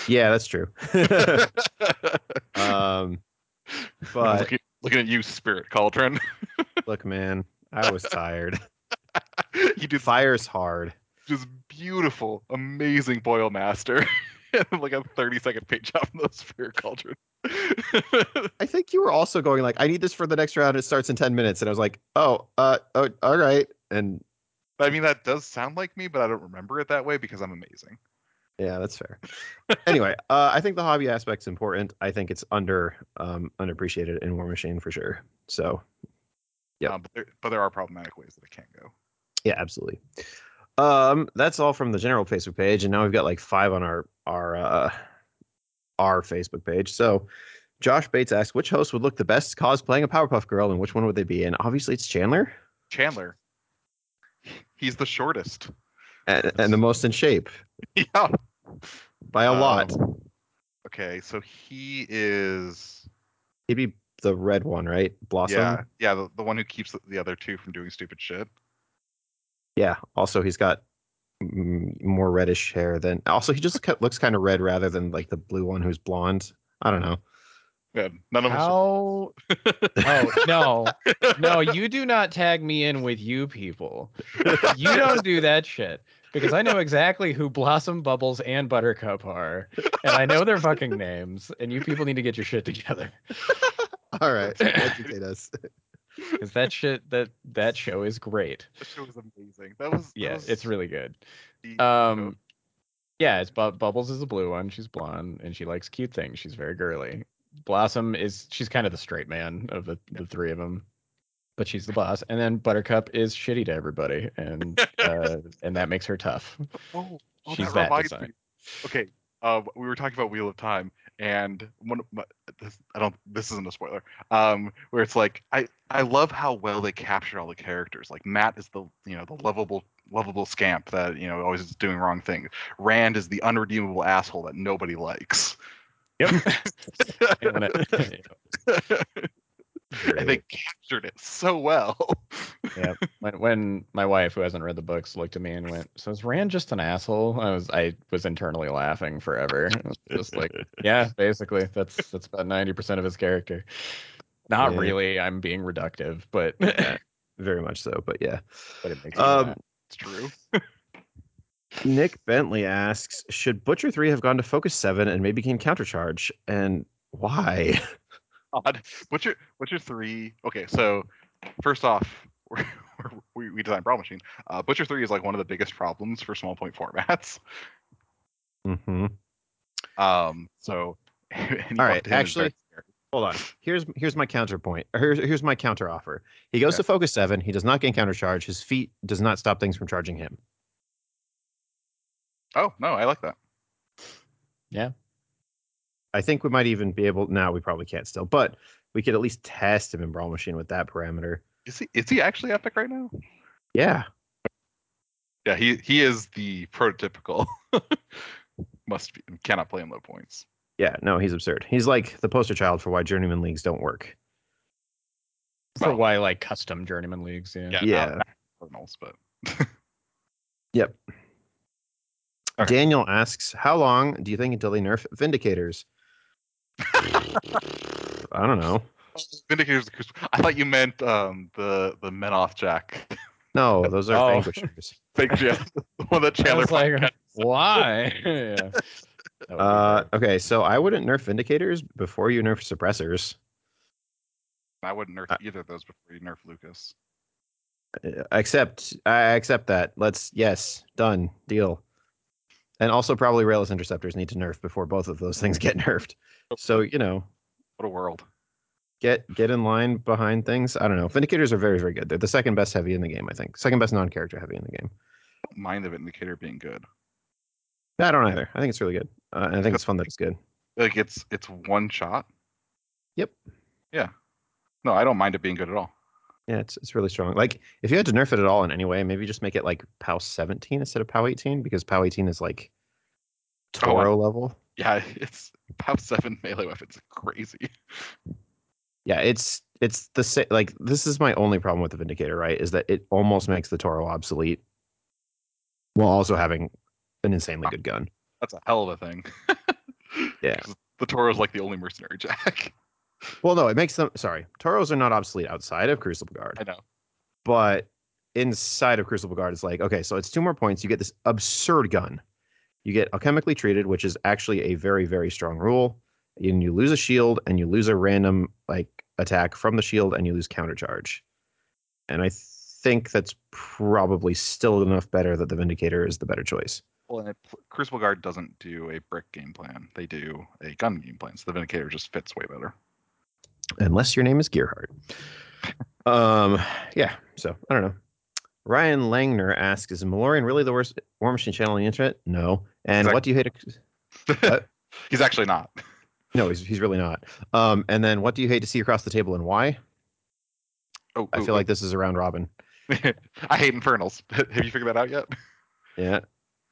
Yeah, that's true. But looking at you, Spirit Cauldron. Look, man, I was tired. You do fires hard. Just beautiful, amazing boil master. Like a 30-second page off of those Sphere Cauldron. I think you were also going like, I need this for the next round. It starts in 10 minutes. And I was like, oh, all right. And I mean, that does sound like me, but I don't remember it that way because I'm amazing. Yeah, that's fair. Anyway, I think the hobby aspect's important. I think it's underappreciated in War Machine for sure. So, yeah. But there are problematic ways that it can go. Yeah, absolutely. That's all from the general Facebook page, and now we've got like 5 on our Facebook page. So Josh Bates asks, which host would look the best cosplaying a Powerpuff Girl, and which one would they be? And obviously it's Chandler. He's the shortest. And the most in shape. Yeah. By a lot. Okay, so he is... He'd be the red one, right? Blossom? Yeah, the one who keeps the other two from doing stupid shit. Yeah. Also, he's got more reddish hair than. Also, he just looks kind of red rather than like the blue one who's blonde. I don't know. Yeah, none of us. Oh no! You do not tag me in with you people. You don't do that shit because I know exactly who Blossom, Bubbles, and Buttercup are, and I know their fucking names. And you people need to get your shit together. All right, educate us. Because that shit, that show is great. That show was amazing. It's really good. It's Bubbles is the blue one. She's blonde and she likes cute things. She's very girly. Blossom she's kind of the straight man of the three of them. but she's the boss. And then Buttercup is shitty to everybody, and that makes her tough. Oh, she's that design. Me. Okay, we were talking about Wheel of Time, and this isn't a spoiler. Where it's like I love how well they capture all the characters. Like Matt is the lovable scamp that always is doing wrong things. Rand is the unredeemable asshole that nobody likes. Yep. And they captured it so well. Yeah. When my wife, who hasn't read the books, looked at me and went, "So is Rand just an asshole?" I was internally laughing forever. Just like, yeah, basically, that's about 90% of his character. Not really. I'm being reductive, but very much so. But yeah, but it makes it's true. Nick Bentley asks, should Butcher 3 have gone to Focus 7 and maybe gain Countercharge? And why? Odd. Butcher 3... Okay, so first off, we designed Brawl Machine. Butcher 3 is like one of the biggest problems for small point formats. Mm-hmm. All right, actually, hold on. Here's my counterpoint. Here's my counter offer. He goes to Focus 7. He does not gain Countercharge. His feet does not stop things from charging him. Oh, no, I like that. Yeah. I think we might even be able... Now we probably can't still, but we could at least test him in Brawl Machine with that parameter. Is he actually epic right now? Yeah. Yeah, he is the prototypical. Must be. Cannot play in low points. Yeah, no, he's absurd. He's like the poster child for why journeyman leagues don't work. For why, like, custom journeyman leagues, yeah. Yeah. Not but... Yep. Okay. Daniel asks, how long do you think until they nerf Vindicators? I don't know. Vindicators. I thought you meant the Menoth Jack. No, those are Vanquishers. Yeah. The one that Chandler played. Like, why? Yeah. Okay, so I wouldn't nerf Vindicators before you nerf Suppressors. I wouldn't nerf either of those before you nerf Lucas. I accept that. Done. Deal. And also probably Rayless Interceptors need to nerf before both of those things get nerfed. So, What a world. Get in line behind things. I don't know. Vindicators are very, very good. They're the second best heavy in the game, I think. Second best non-character heavy in the game. I don't mind the Vindicator being good. No, I don't either. I think it's really good. And I think it's fun that it's good. Like, it's one shot? Yep. Yeah. No, I don't mind it being good at all. Yeah, it's really strong. Like, if you had to nerf it at all in any way, maybe just make it like POW 17 instead of POW 18, because POW 18 is like Toro level. Yeah, it's POW 7 melee weapons are crazy. Yeah, it's the same. Like, this is my only problem with the Vindicator, right? Is that it almost makes the Toro obsolete while also having an insanely good gun. That's a hell of a thing. Yeah, the Toro is like the only mercenary jack. Well, no, it makes them... Sorry, Tauros are not obsolete outside of Crucible Guard. I know. But inside of Crucible Guard, it's like, okay, so it's 2 more points. You get this absurd gun. You get alchemically treated, which is actually a very, very strong rule. And you lose a shield, and you lose a random attack from the shield, and you lose Countercharge. And I think that's probably still enough better that the Vindicator is the better choice. Well, and Crucible Guard doesn't do a brick game plan. They do a gun game plan, so the Vindicator just fits way better. Unless your name is Gearheart. Yeah, so I don't know. Ryan Langner asks, is Malorian really the worst War Machine channel on the internet? No. And what do you hate? He's actually not. No, he's really not. And then what do you hate to see across the table and why? Oh, I feel like this is a round robin. I hate Infernals. Have you figured that out yet? Yeah.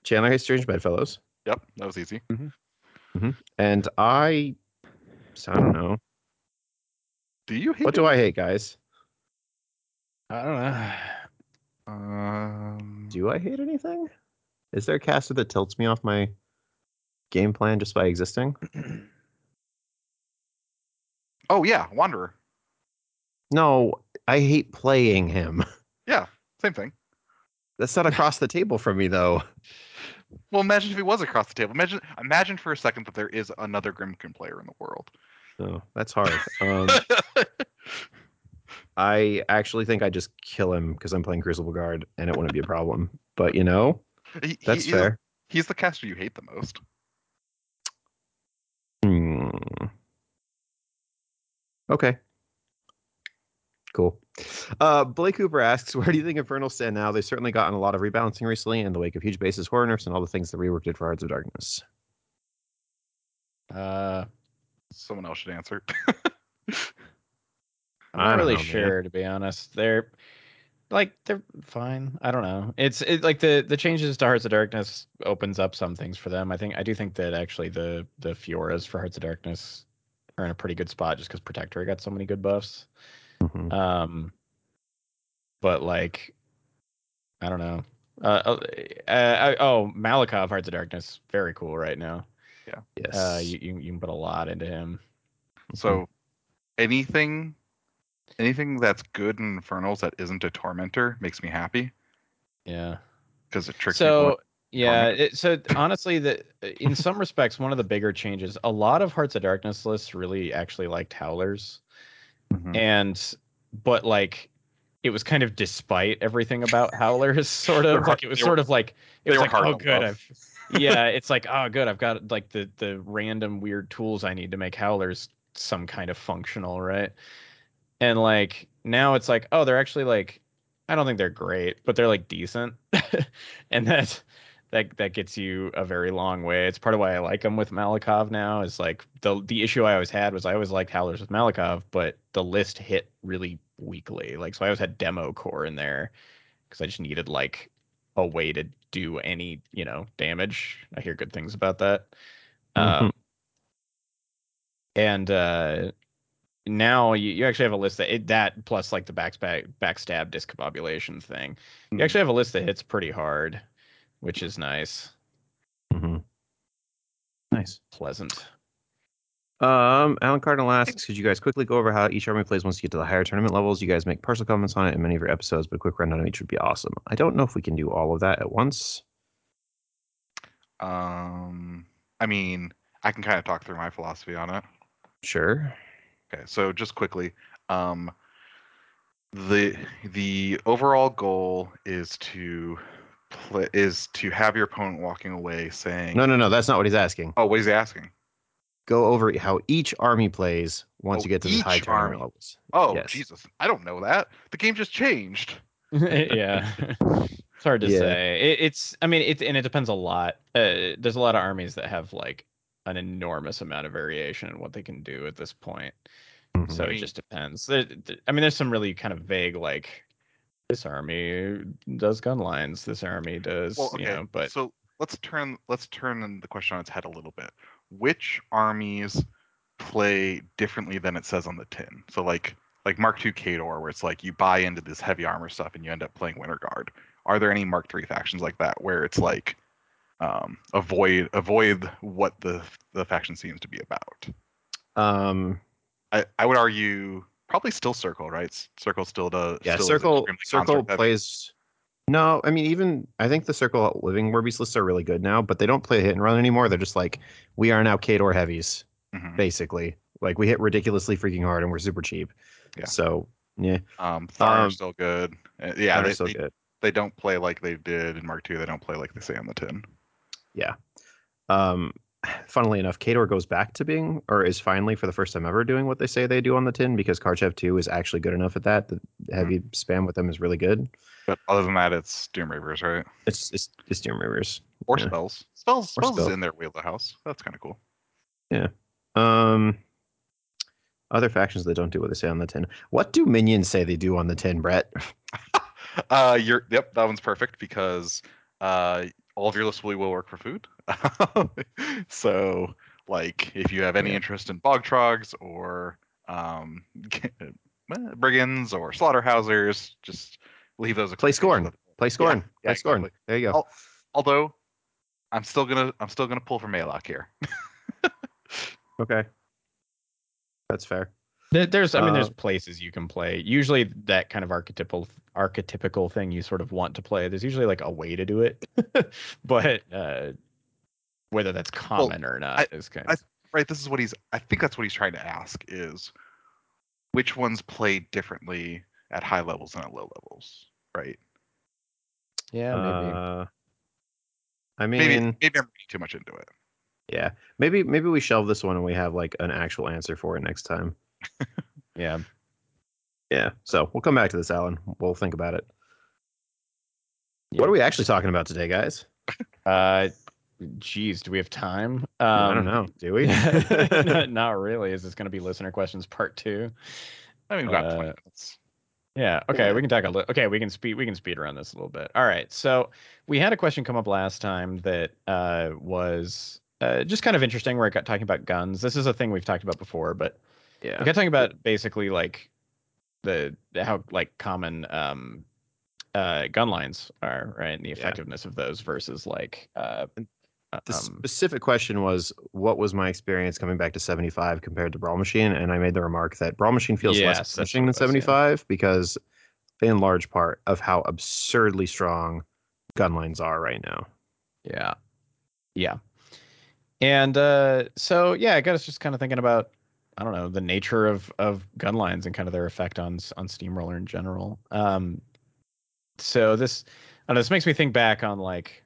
Chandler hates Strange Bedfellows. Yep, that was easy. Mm-hmm. Mm-hmm. And I don't know. Do you hate? What do I hate, guys? I don't know. Do I hate anything? Is there a caster that tilts me off my game plan just by existing? Oh, yeah. Wanderer. No, I hate playing him. Yeah, same thing. That's not across the table from me, though. Well, imagine if he was across the table. Imagine for a second that there is another Grimkin player in the world. Oh, that's hard. I actually think I just kill him because I'm playing Crucible Guard and it wouldn't be a problem. But, that's fair. He's the caster you hate the most. Okay. cool. Blake Cooper asks, where do you think Infernals stand now? They've certainly gotten a lot of rebalancing recently in the wake of huge bases, horror nerfs, and all the things that reworked did for Hearts of Darkness. Someone else should answer. I'm not really sure, man. To be honest. They're fine. I don't know. It's like the changes to Hearts of Darkness opens up some things for them. I do think that actually the Fioras for Hearts of Darkness are in a pretty good spot just because Protector got so many good buffs. Mm-hmm. But like, I don't know. Malakov Hearts of Darkness, very cool right now. Yeah. Yes. You can put a lot into him. So, anything that's good in Infernals that isn't a Tormentor makes me happy. Yeah. Because it tricks people. So honestly, in some respects, one of the bigger changes, a lot of Hearts of Darkness lists really actually liked Howlers. Mm-hmm. But like, it was kind of despite everything about Howlers, sort of. Oh, good. I've got like the random weird tools I need to make Howlers some kind of functional, right? And like now it's like, oh, they're actually like, I don't think they're great, but they're like decent, and that gets you a very long way. It's part of why I like them with Malakov now. Is like the issue I always had was I always liked Howlers with Malakov, but the list hit really weakly. Like, so I always had Demo Core in there because I just needed like a way to do any damage. I hear good things about that. Mm-hmm. Now you actually have a list that plus like the backstab discombobulation thing. You actually have a list that hits pretty hard, which is nice. Mm-hmm. Nice. Pleasant. Alan Cardinal asks, could you guys quickly go over how each army plays once you get to the higher tournament levels? You guys make partial comments on it in many of your episodes, but a quick rundown on each would be awesome. I don't know if we can do all of that at once. I mean, I can kind of talk through my philosophy on it. Sure. Okay, so just quickly, the overall goal is to have your opponent walking away saying no, that's not what he's asking. Oh, what is he asking? Go over how each army plays once you get to the high tournament levels. Oh, yes. Jesus, I don't know that. The game just changed. Yeah, it's hard to say. It depends a lot. There's a lot of armies that have like an enormous amount of variation in what they can do at this point. Mm-hmm. So it just depends. There's some really kind of vague, like this army does gun lines, this army does, but so let's turn the question on its head a little bit. Which armies play differently than it says on the tin? So like Mark II Kador, where it's like you buy into this heavy armor stuff and you end up playing Winter Guard. Are there any Mark III factions like that where it's like avoid what the faction seems to be about? I would argue probably still Circle, right? Circle still does. Yeah, still Circle plays. No, I mean, even I think the Circle Living Warbeast lists are really good now, but they don't play hit and run anymore. They're just like, we are now Kador heavies, mm-hmm. basically. Like, we hit ridiculously freaking hard and we're super cheap. Yeah. So yeah. Thar are still good. Yeah, they're still good. They don't play like they did in Mark II. They don't play like they say on the tin. Yeah. Funnily enough, Kador goes back to being, or is finally for the first time ever doing what they say they do on the tin, because Karchev 2 is actually good enough at that. The heavy spam with them is really good. But other than that, it's Doom Reavers, right? It's Doom Reavers. Or spells. Spells is in their wheelhouse. That's kind of cool. Yeah. Other factions that don't do what they say on the tin. What do minions say they do on the tin, Brett? That one's perfect because all of your lists will work for food. So, like, if you have any interest in Bogtrogs or brigands or slaughterhousers, just leave those. Play Scorn. Yeah, exactly. Scorn. There you go. Although, I'm still gonna pull for Malak here. Okay, that's fair. There's places you can play. Usually that kind of archetypical thing you sort of want to play. There's usually like a way to do it, but whether that's common or not is kind of right. This is what I think that's what he's trying to ask is which ones play differently at high levels and at low levels, right? Yeah, maybe. Maybe I'm reading too much into it. Yeah, maybe we shelve this one and we have like an actual answer for it next time. Yeah. Yeah, so we'll come back to this, Alan. We'll think about it. Yeah. What are we actually talking about today, guys? Geez, do we have time? I don't know. Do we? Not really. Is this going to be listener questions part 2? I mean, we've got 20 minutes. Yeah. Okay, we can talk a little. Okay, we can speed around this a little bit. All right. So we had a question come up last time that was just kind of interesting, where I got talking about guns. This is a thing we've talked about before, but yeah, I got talking about basically like how common gun lines are, right, and the effectiveness of those versus like the specific question was, what was my experience coming back to 75 compared to Brawl Machine? And I made the remark that Brawl Machine feels less punishing than 75 because in large part of how absurdly strong gun lines are right now. Yeah. Yeah. And so, yeah, I got us just kind of thinking about, I don't know, the nature of gun lines and kind of their effect on Steamroller in general. So this, I don't know, this makes me think back on like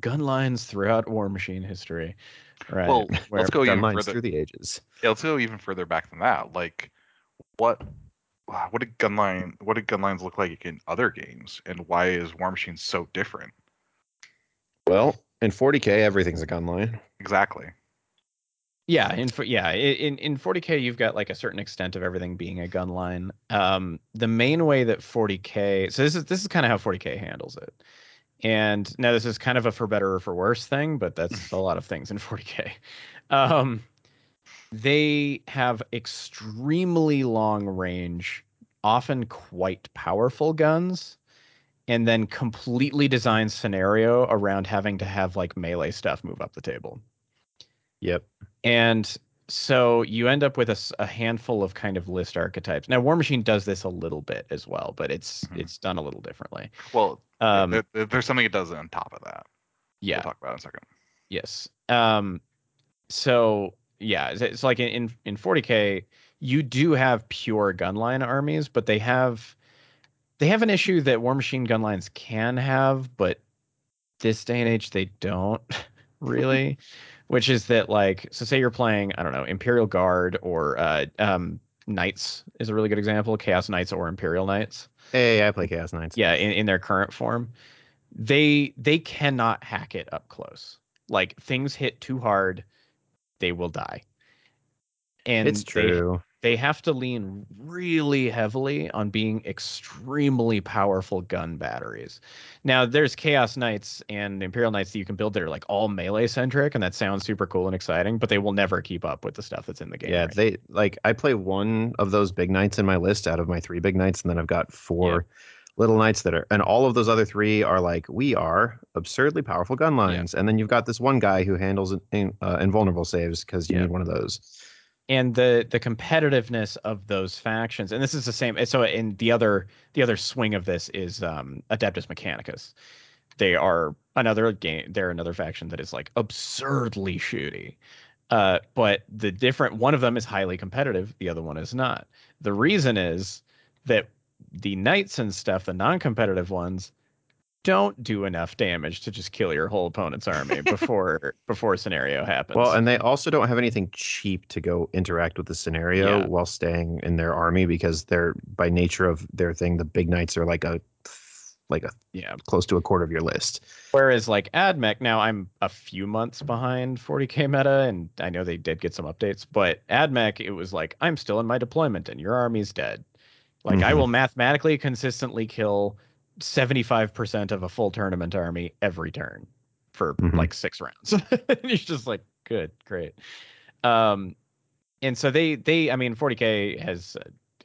gun lines throughout War Machine history. Right. Well, let's go even further through the ages. Yeah, let's go even further back than that. Like, what did gun lines look like in other games, and why is War Machine so different? Well, in 40K, everything's a gun line. Exactly. Yeah, in 40K, you've got like a certain extent of everything being a gun line. The main way that 40K, so this is kind of how 40K handles it. And now this is kind of a for better or for worse thing, but that's a lot of things in 40K. They have extremely long range, often quite powerful guns, and then completely designed scenario around having to have like melee stuff move up the table. Yep. And so you end up with a handful of kind of list archetypes. Now, War Machine does this a little bit as well, but it's done a little differently. Well, there's something it does on top of that. Yeah. We'll talk about it in a second. Yes. So, yeah, it's like in 40K, you do have pure gunline armies, but they have an issue that War Machine gunlines can have, but this day and age, they don't really. Which is that, like, so say you're playing, I don't know, Imperial Guard or Knights is a really good example. Chaos Knights or Imperial Knights. Hey, I play Chaos Knights. Yeah, in their current form. They cannot hack it up close. Like, things hit too hard, they will die. And it's true. They have to lean really heavily on being extremely powerful gun batteries. Now, there's Chaos Knights and Imperial Knights that you can build that are like all melee centric, and that sounds super cool and exciting, but they will never keep up with the stuff that's in the game. Yeah, right? They like, I play one of those big knights in my list out of my 3 big knights, and then I've got 4 little knights that are, and all of those other 3 are like, we are absurdly powerful gun lines, and then you've got this one guy who handles invulnerable saves because you need one of those. And the competitiveness of those factions, and this is the same. So, in the other swing of this is Adeptus Mechanicus. They are another game. They're another faction that is like absurdly shooty. But the different one of them is highly competitive. The other one is not. The reason is that the knights and stuff, the non-competitive ones, don't do enough damage to just kill your whole opponent's army before a scenario happens. Well, and they also don't have anything cheap to go interact with the scenario while staying in their army, because they're, by nature of their thing, the big knights are like a close to a quarter of your list. Whereas like AdMech, now I'm a few months behind 40K meta, and I know they did get some updates, but AdMech, it was like, I'm still in my deployment and your army's dead. Like, I will mathematically consistently kill 75% of a full tournament army every turn for like 6 rounds. It's just like, good, great. And so they I mean, 40K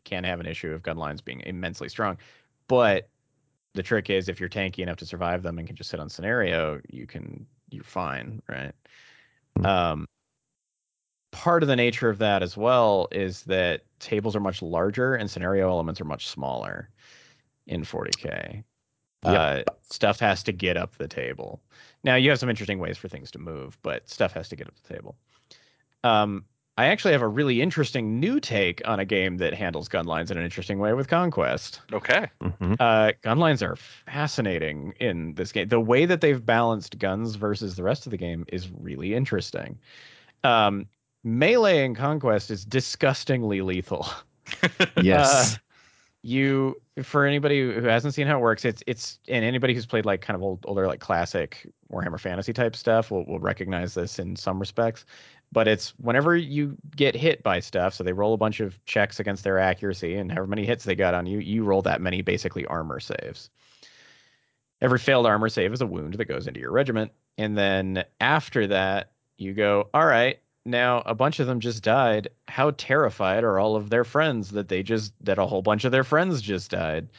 can have an issue of gun lines being immensely strong, but the trick is, if you're tanky enough to survive them and can just sit on scenario, you're fine, right? Part of the nature of that as well is that tables are much larger and scenario elements are much smaller in 40K. Stuff has to get up the table. Now, you have some interesting ways for things to move, but stuff has to get up the table. I actually have a really interesting new take on a game that handles gunlines in an interesting way with Conquest. Okay. Gunlines are fascinating in this game. The way that they've balanced guns versus the rest of the game is really interesting. Melee in Conquest is disgustingly lethal. Yes. you, for anybody who hasn't seen how it works, it's and anybody who's played like kind of older like classic Warhammer Fantasy type stuff will recognize this in some respects. But it's whenever you get hit by stuff, so they roll a bunch of checks against their accuracy, and however many hits they got on you, you roll that many basically armor saves. Every failed armor save is a wound that goes into your regiment. And then after that, you go, all right, now a bunch of them just died. How terrified are all of their friends that a whole bunch of their friends just died?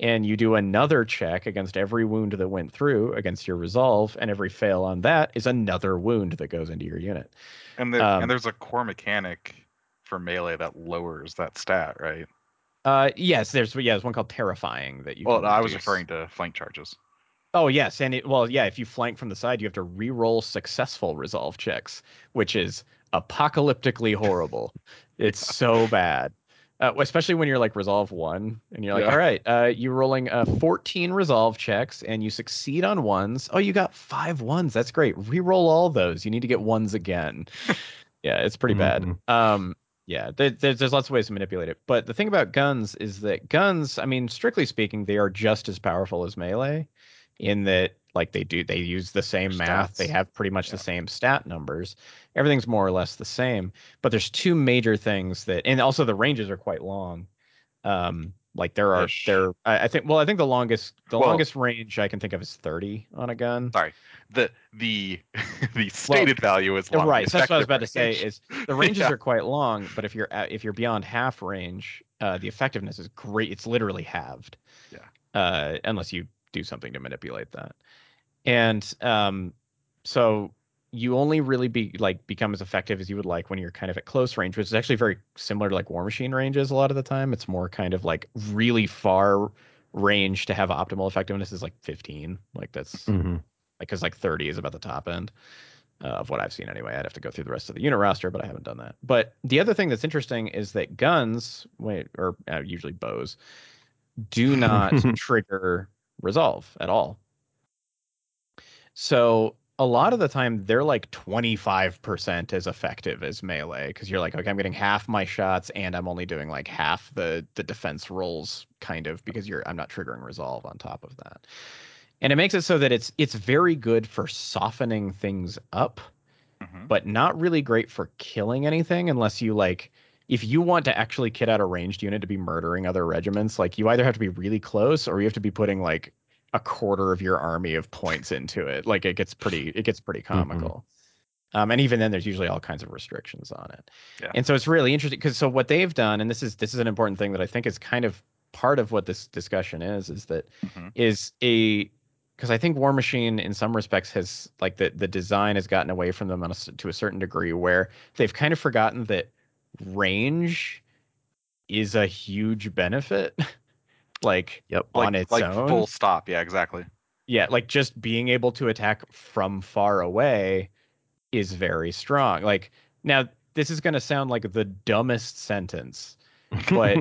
And you do another check against every wound that went through against your resolve, and every fail on that is another wound that goes into your unit. And there's a core mechanic for melee that lowers that stat, right? Yes, there's one called terrifying that you. Well, I was referring to flank charges. Oh yes, and if you flank from the side, you have to re-roll successful resolve checks, which is apocalyptically horrible. It's so bad. Especially when you're like resolve 1 and you're like, all right, you're rolling 14 resolve checks and you succeed on ones. Oh, you got 5 ones. That's great. Reroll all those. You need to get ones again. Yeah, it's pretty bad. There's lots of ways to manipulate it. But the thing about guns is that guns, I mean, strictly speaking, they are just as powerful as melee in that like they use the same math. They have pretty much the same stat numbers. Everything's more or less the same, but there's two major things that, and also the ranges are quite long. Like there are, I think the longest range I can think of is 30 on a gun. Sorry. The stated value is long. Right. So that's what I was about to say is the ranges are quite long, but if you're beyond half range, the effectiveness is great. It's literally halved. Yeah. Unless you do something to manipulate that. And so you only really become as effective as you would like when you're kind of at close range, which is actually very similar to like War Machine ranges a lot of the time. It's more kind of like really far range to have optimal effectiveness is like 15. Like that's because like 30 is about the top end of what I've seen anyway. I'd have to go through the rest of the unit roster, but I haven't done that. But the other thing that's interesting is that guns, usually bows, do not trigger resolve at all. So a lot of the time they're like 25% as effective as melee because you're like, okay, I'm getting half my shots and I'm only doing like half the defense rolls kind of because I'm not triggering resolve on top of that. And it makes it so that it's very good for softening things up, but not really great for killing anything unless you like, if you want to actually kit out a ranged unit to be murdering other regiments, like you either have to be really close or you have to be putting like a quarter of your army of points into it. Like it gets pretty comical. And even then there's usually all kinds of restrictions on it. Yeah. And so it's really interesting because so what they've done, and this is an important thing that I think is kind of part of what this discussion because I think War Machine in some respects has like the design has gotten away from them to a certain degree where they've kind of forgotten that range is a huge benefit on its own. Full stop. Yeah, exactly. Yeah, like just being able to attack from far away is very strong. Like now this is going to sound like the dumbest sentence, but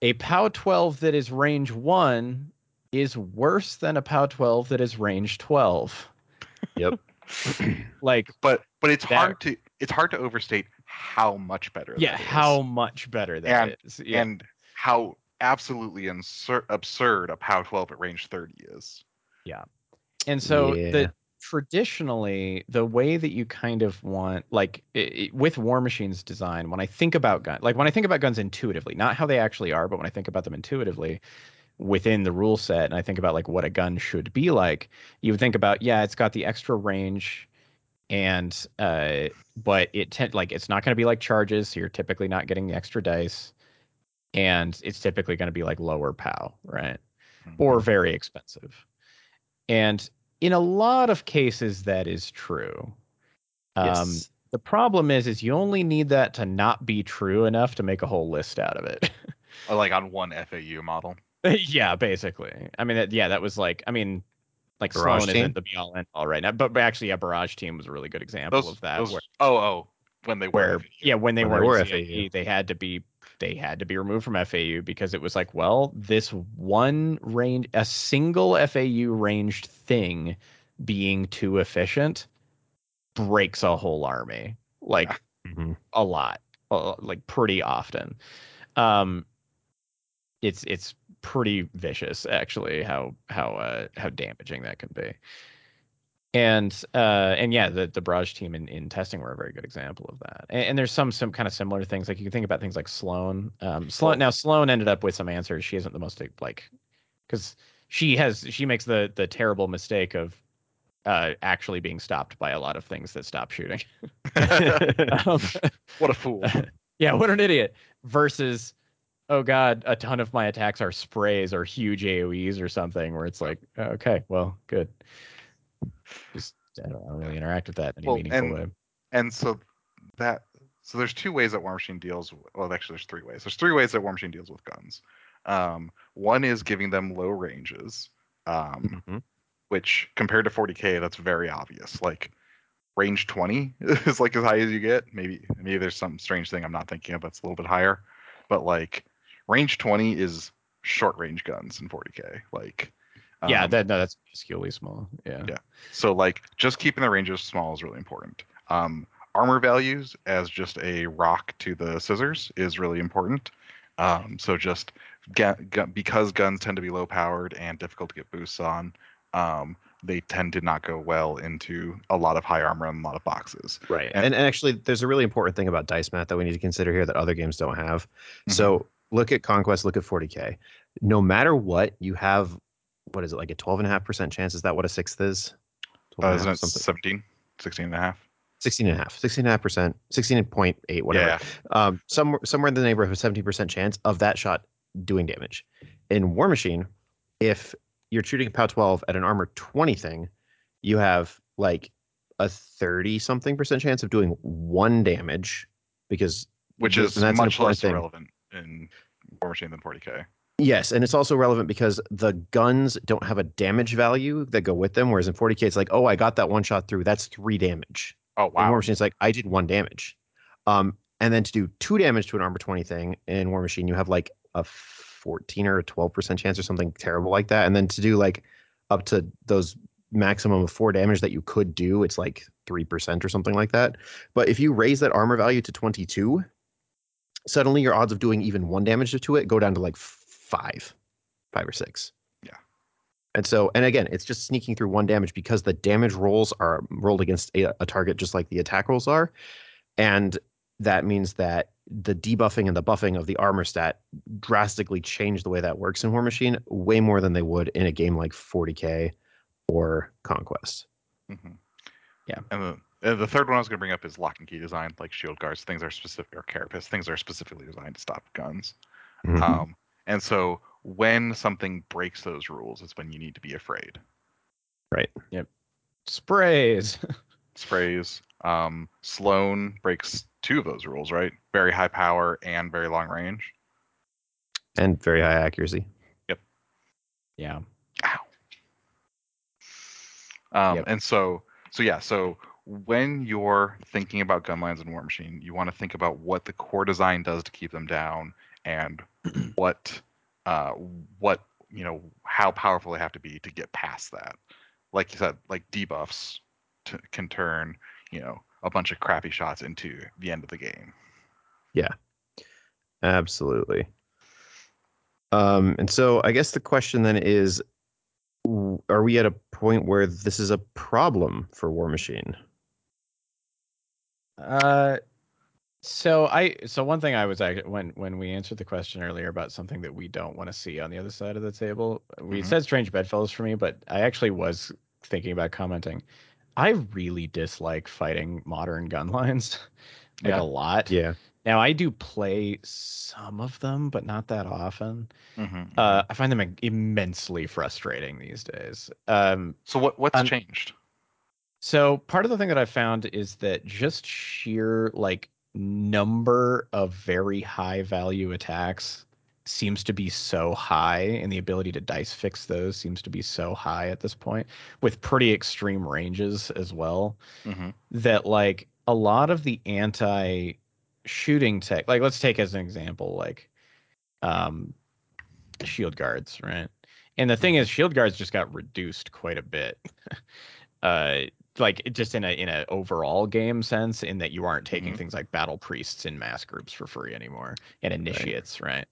a POW 12 that is range 1 is worse than a POW 12 that is range 12. Yep. but it's hard to overstate how much better that is. Yeah. And how absolutely absurd a POW 12 at range 30 is. Yeah. And so traditionally, the way that you kind of want, like with War Machine's design, when I think about guns, like when I think about guns intuitively, not how they actually are, but when I think about them intuitively within the rule set, and I think about like what a gun should be like, you would think about, it's got the extra range, and but it's not going to be like charges, so you're typically not getting the extra dice, and it's typically going to be like lower POW, right? Or very expensive. And in a lot of cases that is true. Yes. The problem is you only need that to not be true enough to make a whole list out of it. Like on one FAU model. Yeah, basically. I mean that was like, I mean, like Sloan isn't the be all end all right now, but actually, Barrage Team was a really good example of that. When they were FAU, they had to be removed from FAU because it was like, well, this one range, a single FAU ranged thing being too efficient breaks a whole army a lot, like pretty often. it's pretty vicious, actually, how damaging that can be. And yeah, the barrage team in testing were a very good example of that. And there's some kind of similar things. Like you can think about things like Sloane. Now Sloane ended up with some answers. She isn't the most because she makes the terrible mistake of actually being stopped by a lot of things that stop shooting. What a fool. Yeah, what an idiot. Versus, oh God, a ton of my attacks are sprays or huge AoEs or something, where it's like, okay, well, good. Just I don't really interact with that in any meaningful way. And so there's two ways that War Machine deals with, well, actually there's three ways. There's three ways that War Machine deals with guns. One is giving them low ranges, which compared to 40K, that's very obvious. Like range 20 is like as high as you get. Maybe there's some strange thing I'm not thinking of that's a little bit higher. But like range 20 is short range guns in 40K. Like yeah, that's minusculely small. Yeah. So like just keeping the ranges small is really important. Armor values as just a rock to the scissors is really important. So just because guns tend to be low powered and difficult to get boosts on, they tend to not go well into a lot of high armor and a lot of boxes. Right. And actually, there's a really important thing about dice math that we need to consider here that other games don't have. Mm-hmm. So look at Conquest, look at 40K. No matter what, you have, what is it, like a 12.5% chance? Is that what a sixth is? Isn't it 17? 16.5? 16.5%, 16.8, whatever. Yeah. Somewhere in the neighborhood of 70% chance of that shot doing damage. In War Machine, if you're shooting a POW 12 at an armor 20 thing, you have like a 30-something% chance of doing one damage, which is much less relevant in War Machine than 40K. Yes, and it's also relevant because the guns don't have a damage value that go with them, whereas in 40K it's like, oh, I got that one shot through, that's 3 damage. Oh, wow. In War Machine, it's like, I did 1 damage. And then to do 2 damage to an armor 20 thing in War Machine, you have like a 14 or a 12% chance or something terrible like that. And then to do like up to those maximum of 4 damage that you could do, it's like 3% or something like that. But if you raise that armor value to 22, suddenly your odds of doing even 1 damage to it go down to like 5 or 6. Yeah. And so, and again, it's just sneaking through 1 damage because the damage rolls are rolled against a target just like the attack rolls are. And that means that the debuffing and the buffing of the armor stat drastically change the way that works in War Machine way more than they would in a game like 40K or Conquest. Mm-hmm. Yeah. And the third one I was going to bring up is lock and key design, like shield guards. Things are specific, or carapace. Things are specifically designed to stop guns. Mm-hmm. And so when something breaks those rules, it's when you need to be afraid. Right. Yep. Sprays. Sloane breaks 2 of those rules, right? Very high power and very long range. And very high accuracy. Yep. Yeah. Ow. Yep. And so when you're thinking about gun lines in War Machine, you want to think about what the core design does to keep them down and how powerful they have to be to get past that. Like you said, like debuffs can turn, a bunch of crappy shots into the end of the game. Yeah, absolutely. And so I guess the question then is, are we at a point where this is a problem for War Machine? So one thing I was when we answered the question earlier about something that we don't want to see on the other side of the table, we said strange bedfellows for me, but I actually was thinking about commenting. I really dislike fighting modern gun lines a lot. Yeah. Now I do play some of them, but not that often. Mm-hmm. I find them immensely frustrating these days. So what's changed? So part of the thing that I found is that just sheer number of very high value attacks seems to be so high, and the ability to dice fix those seems to be so high at this point, with pretty extreme ranges as well, that a lot of the anti-shooting tech, let's take as an example shield guards, right? And the thing is, shield guards just got reduced quite a bit, just in a overall game sense, in that you aren't taking things like battle priests in mass groups for free anymore, and initiates, right?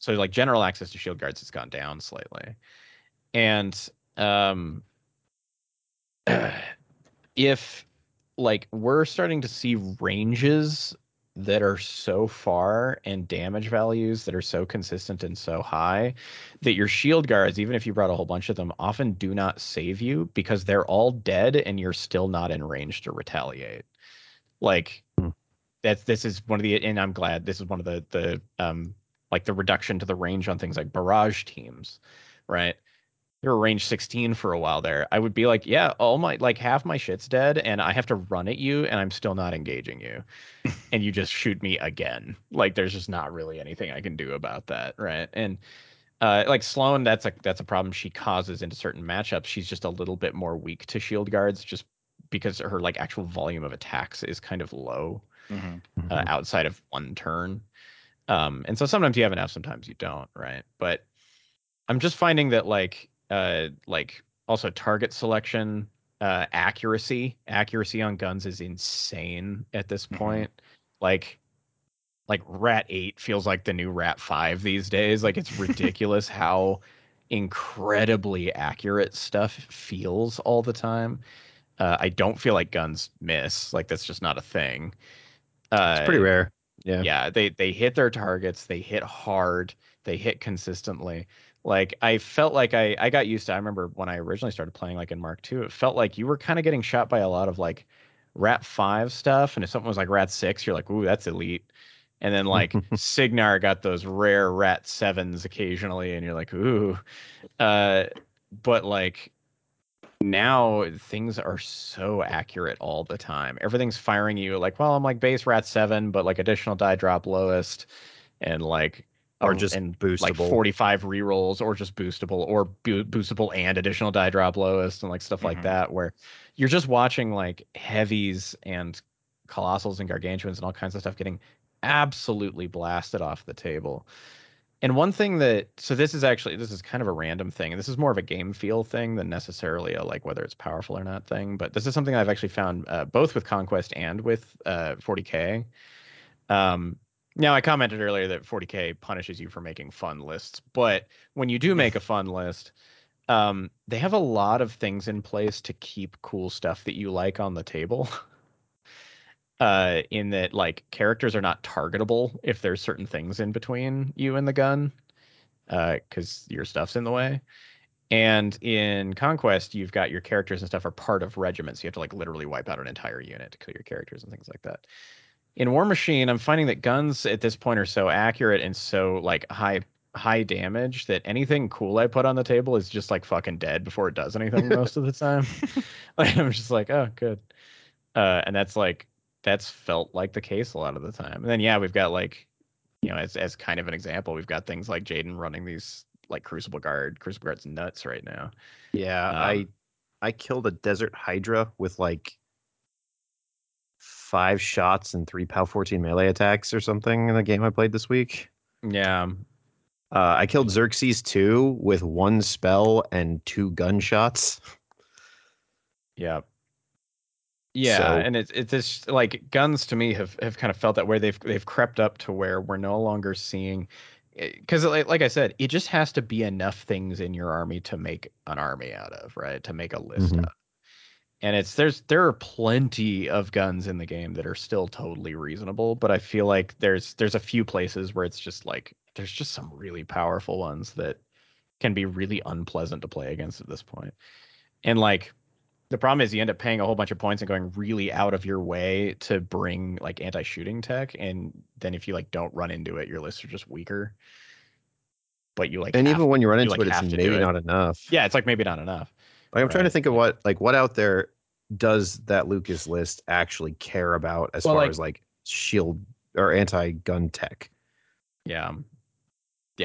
So like general access to shield guards has gone down slightly. And if like we're starting to see ranges that are so far and damage values that are so consistent and so high that your shield guards, even if you brought a whole bunch of them, often do not save you because they're all dead and you're still not in range to retaliate. Like this is one of the, and I'm glad this is one of the like the reduction to the range on things like barrage teams, right? They were range 16 for a while there. I would be like, yeah, all my, like half my shit's dead and I have to run at you and I'm still not engaging you. And you just shoot me again. Like there's just not really anything I can do about that. Right. And like Sloane, that's a problem she causes into certain matchups. She's just a little bit more weak to shield guards just because her like actual volume of attacks is kind of low outside of one turn. And so sometimes you have enough, sometimes you don't. Right. But I'm just finding that like also target selection, accuracy on guns is insane at this point. Like Rat 8 feels like the new Rat 5 these days. Like it's ridiculous how incredibly accurate stuff feels all the time. I don't feel like guns miss. Like that's just not a thing. It's pretty rare. Yeah. They hit their targets. They hit hard. They hit consistently. Like I felt like I got used to, I remember when I originally started playing like in Mark II, it felt like you were kind of getting shot by a lot of like Rat 5 stuff. And if something was like Rat 6, you're like, ooh, that's elite. And then like Signar got those rare Rat 7s occasionally. And you're like, ooh. But like now things are so accurate all the time. Everything's firing you like, well, I'm like base Rat 7, but like additional die drop lowest. And like. Or just and boostable, like 45 rerolls, or just boostable, or boostable and additional die drop lowest, and like stuff like that, where you're just watching like heavies and colossals and gargantuans and all kinds of stuff getting absolutely blasted off the table. And one thing that, so this is kind of a random thing, and this is more of a game feel thing than necessarily a like whether it's powerful or not thing, but this is something I've actually found both with Conquest and with 40K. Now, I commented earlier that 40K punishes you for making fun lists, but when you do make a fun list, they have a lot of things in place to keep cool stuff that you like on the table. In that, like, characters are not targetable if there's certain things in between you and the gun, because your stuff's in the way. And in Conquest, you've got your characters and stuff are part of regiments. So you have to, like, literally wipe out an entire unit to kill your characters and things like that. In War Machine, I'm finding that guns at this point are so accurate and so like high damage that anything cool I put on the table is just like fucking dead before it does anything most of the time. Like, I'm just like, oh, good. And that's felt like the case a lot of the time. And then, yeah, we've got like, you know, as kind of an example, we've got things like Jaden running these like Crucible Guard. Crucible Guard's nuts right now. Yeah, I killed a Desert Hydra with like 5 shots and 3 POW-14 melee attacks or something in the game I played this week. Yeah. I killed Xerxes 2 with 1 spell and 2 gunshots. Yeah. Yeah, so, and it's just like guns to me have kind of felt that where they've crept up to where we're no longer seeing, because like I said, it just has to be enough things in your army to make an army out of, right? To make a list out of. And there are plenty of guns in the game that are still totally reasonable, but I feel like there's a few places where it's just like there's just some really powerful ones that can be really unpleasant to play against at this point. And like the problem is you end up paying a whole bunch of points and going really out of your way to bring like anti-shooting tech, and then if you like don't run into it, your lists are just weaker. But you like and even when you run into it, it's maybe not enough. Yeah, it's like maybe not enough. Like I'm trying to think of what out there does that Lucas list actually care about as far as like shield or anti-gun tech. Yeah,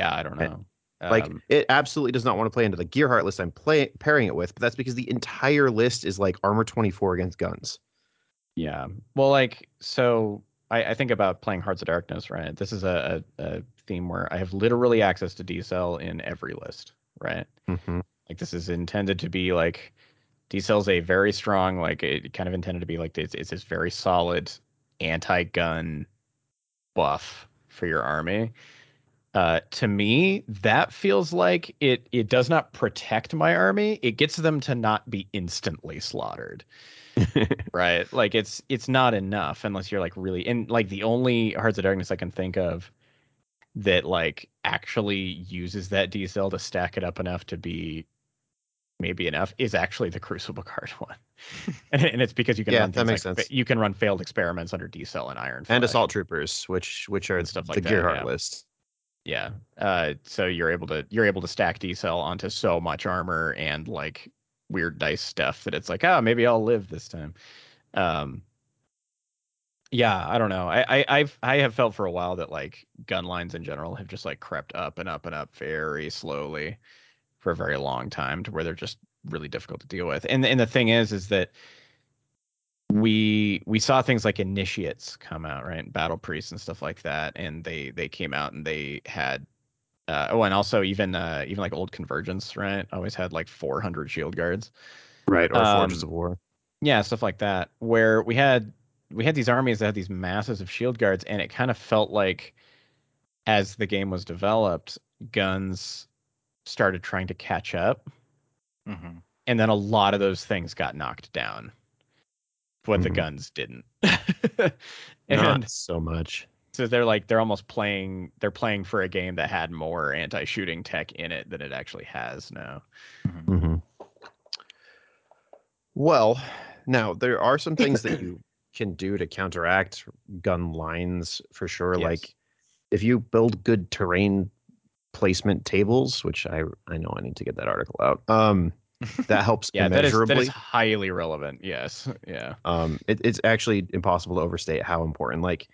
I don't know. And, like it absolutely does not want to play into the Gearheart list I'm pairing it with, but that's because the entire list is like armor 24 against guns. Yeah. Well, like so I think about playing Hearts of Darkness, right? This is a theme where I have literally access to D-Cell in every list, right? Mm-hmm. Like this is intended to be like D-Cell's a very strong, like it kind of intended to be like it's this very solid anti-gun buff for your army. to me, that feels like it does not protect my army. It gets them to not be instantly slaughtered. Right? Like it's not enough unless you're like really, and like the only Hearts of Darkness I can think of that like actually uses that DSL to stack it up enough to be maybe enough is actually the Crucible card one. and it's because you can run things sense. You can run failed experiments under DSL and Iron Flag. And Assault Troopers, which are and stuff like the Gearheart list. Yeah. So you're able to stack DSL onto so much armor and like weird dice stuff that it's like, oh, maybe I'll live this time. Yeah, I don't know. I have felt for a while that like gun lines in general have just like crept up and up and up very slowly for a very long time to where they're just really difficult to deal with. And the thing is that we saw things like initiates come out, right? Battle priests and stuff like that. And they came out and they had and also even like old Convergence, right? Always had like 400 shield guards. Right, or Forges of War. Yeah, stuff like that. Where we had these armies that had these masses of shield guards, and it kind of felt like as the game was developed, guns started trying to catch up. Mm-hmm. And then a lot of those things got knocked down. But the guns didn't. Not so much. So they're almost playing for a game that had more anti-shooting tech in it than it actually has now. Mm-hmm. Well, now there are some things that you can do to counteract gun lines for sure. Yes. Like if you build good terrain placement tables, which I know I need to get that article out. That helps immeasurably. That is highly relevant. Yes. Yeah. It's actually impossible to overstate how important. Like,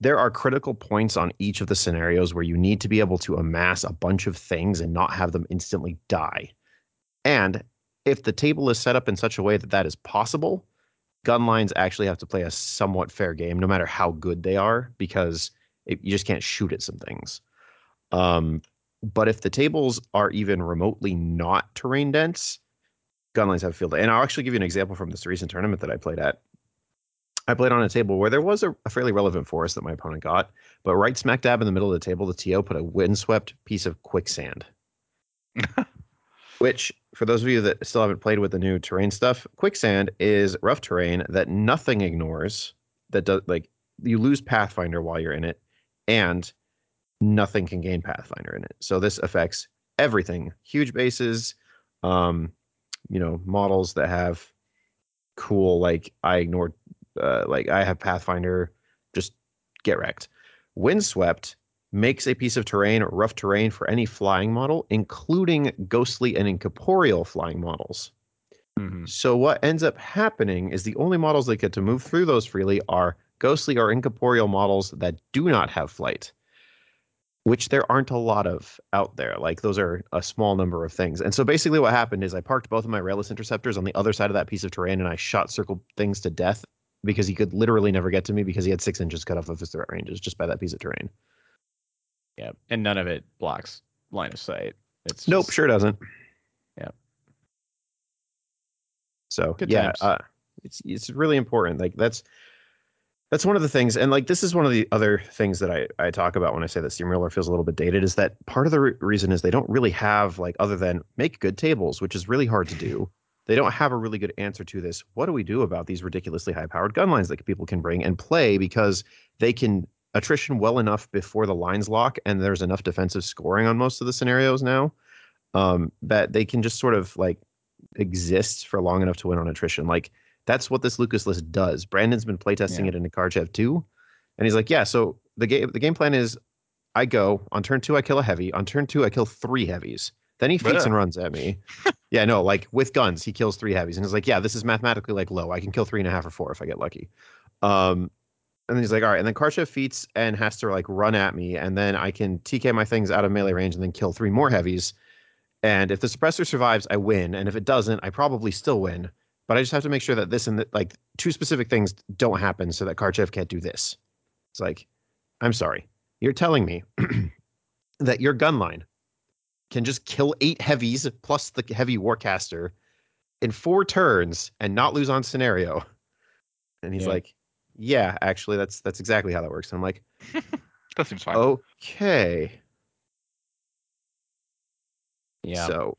there are critical points on each of the scenarios where you need to be able to amass a bunch of things and not have them instantly die. And if the table is set up in such a way that is possible, gun lines actually have to play a somewhat fair game, no matter how good they are, because you just can't shoot at some things. But if the tables are even remotely not terrain dense, gunlines have a field day. And I'll actually give you an example from this recent tournament that I played at. I played on a table where there was a fairly relevant forest that my opponent got, but right smack dab in the middle of the table, the TO put a windswept piece of quicksand. Which, for those of you that still haven't played with the new terrain stuff, quicksand is rough terrain that nothing ignores. That does, like, you lose Pathfinder while you're in it, and nothing can gain Pathfinder in it. So this affects everything. Huge bases, models that have cool, like, I have Pathfinder, just get wrecked. Windswept makes a piece of terrain rough terrain for any flying model, including ghostly and incorporeal flying models. Mm-hmm. So what ends up happening is the only models that get to move through those freely are ghostly or incorporeal models that do not have flight, which there aren't a lot of out there. Like, those are a small number of things. And so basically what happened is I parked both of my Rayless Interceptors on the other side of that piece of terrain, and I shot circle things to death because he could literally never get to me because he had 6 inches cut off of his threat ranges just by that piece of terrain. Yeah, and none of it blocks line of sight. Nope, sure doesn't. Yeah. So, it's really important. Like, that's one of the things, and like this is one of the other things that I talk about when I say that Steamroller feels a little bit dated, is that part of the reason is they don't really have, like, other than make good tables, which is really hard to do. They don't have a really good answer to this. What do we do about these ridiculously high-powered gun lines that people can bring and play because they can attrition well enough before the lines lock, and there's enough defensive scoring on most of the scenarios now that they can just sort of, like, exist for long enough to win on attrition. Like, that's what this Lucas list does. Brandon's been playtesting it in the Karchev 2, and he's like, yeah, so the game plan is I go, on turn 2 I kill a heavy, on turn 2 I kill 3 heavies. Then he feats and runs at me. Yeah, no, like, with guns, he kills 3 heavies. And he's like, yeah, this is mathematically, like, low. I can kill 3.5 or 4 if I get lucky. And then he's like, all right. And then Karchev feats and has to, like, run at me. And then I can TK my things out of melee range and then kill 3 more heavies. And if the suppressor survives, I win. And if it doesn't, I probably still win. But I just have to make sure that this and that, like, 2 specific things don't happen so that Karchev can't do this. It's like, I'm sorry. You're telling me that your gun line can just kill 8 heavies plus the heavy Warcaster in 4 turns and not lose on scenario. And he's like, yeah, actually, that's exactly how that works. And I'm like, that seems fine. Okay. Yeah. So,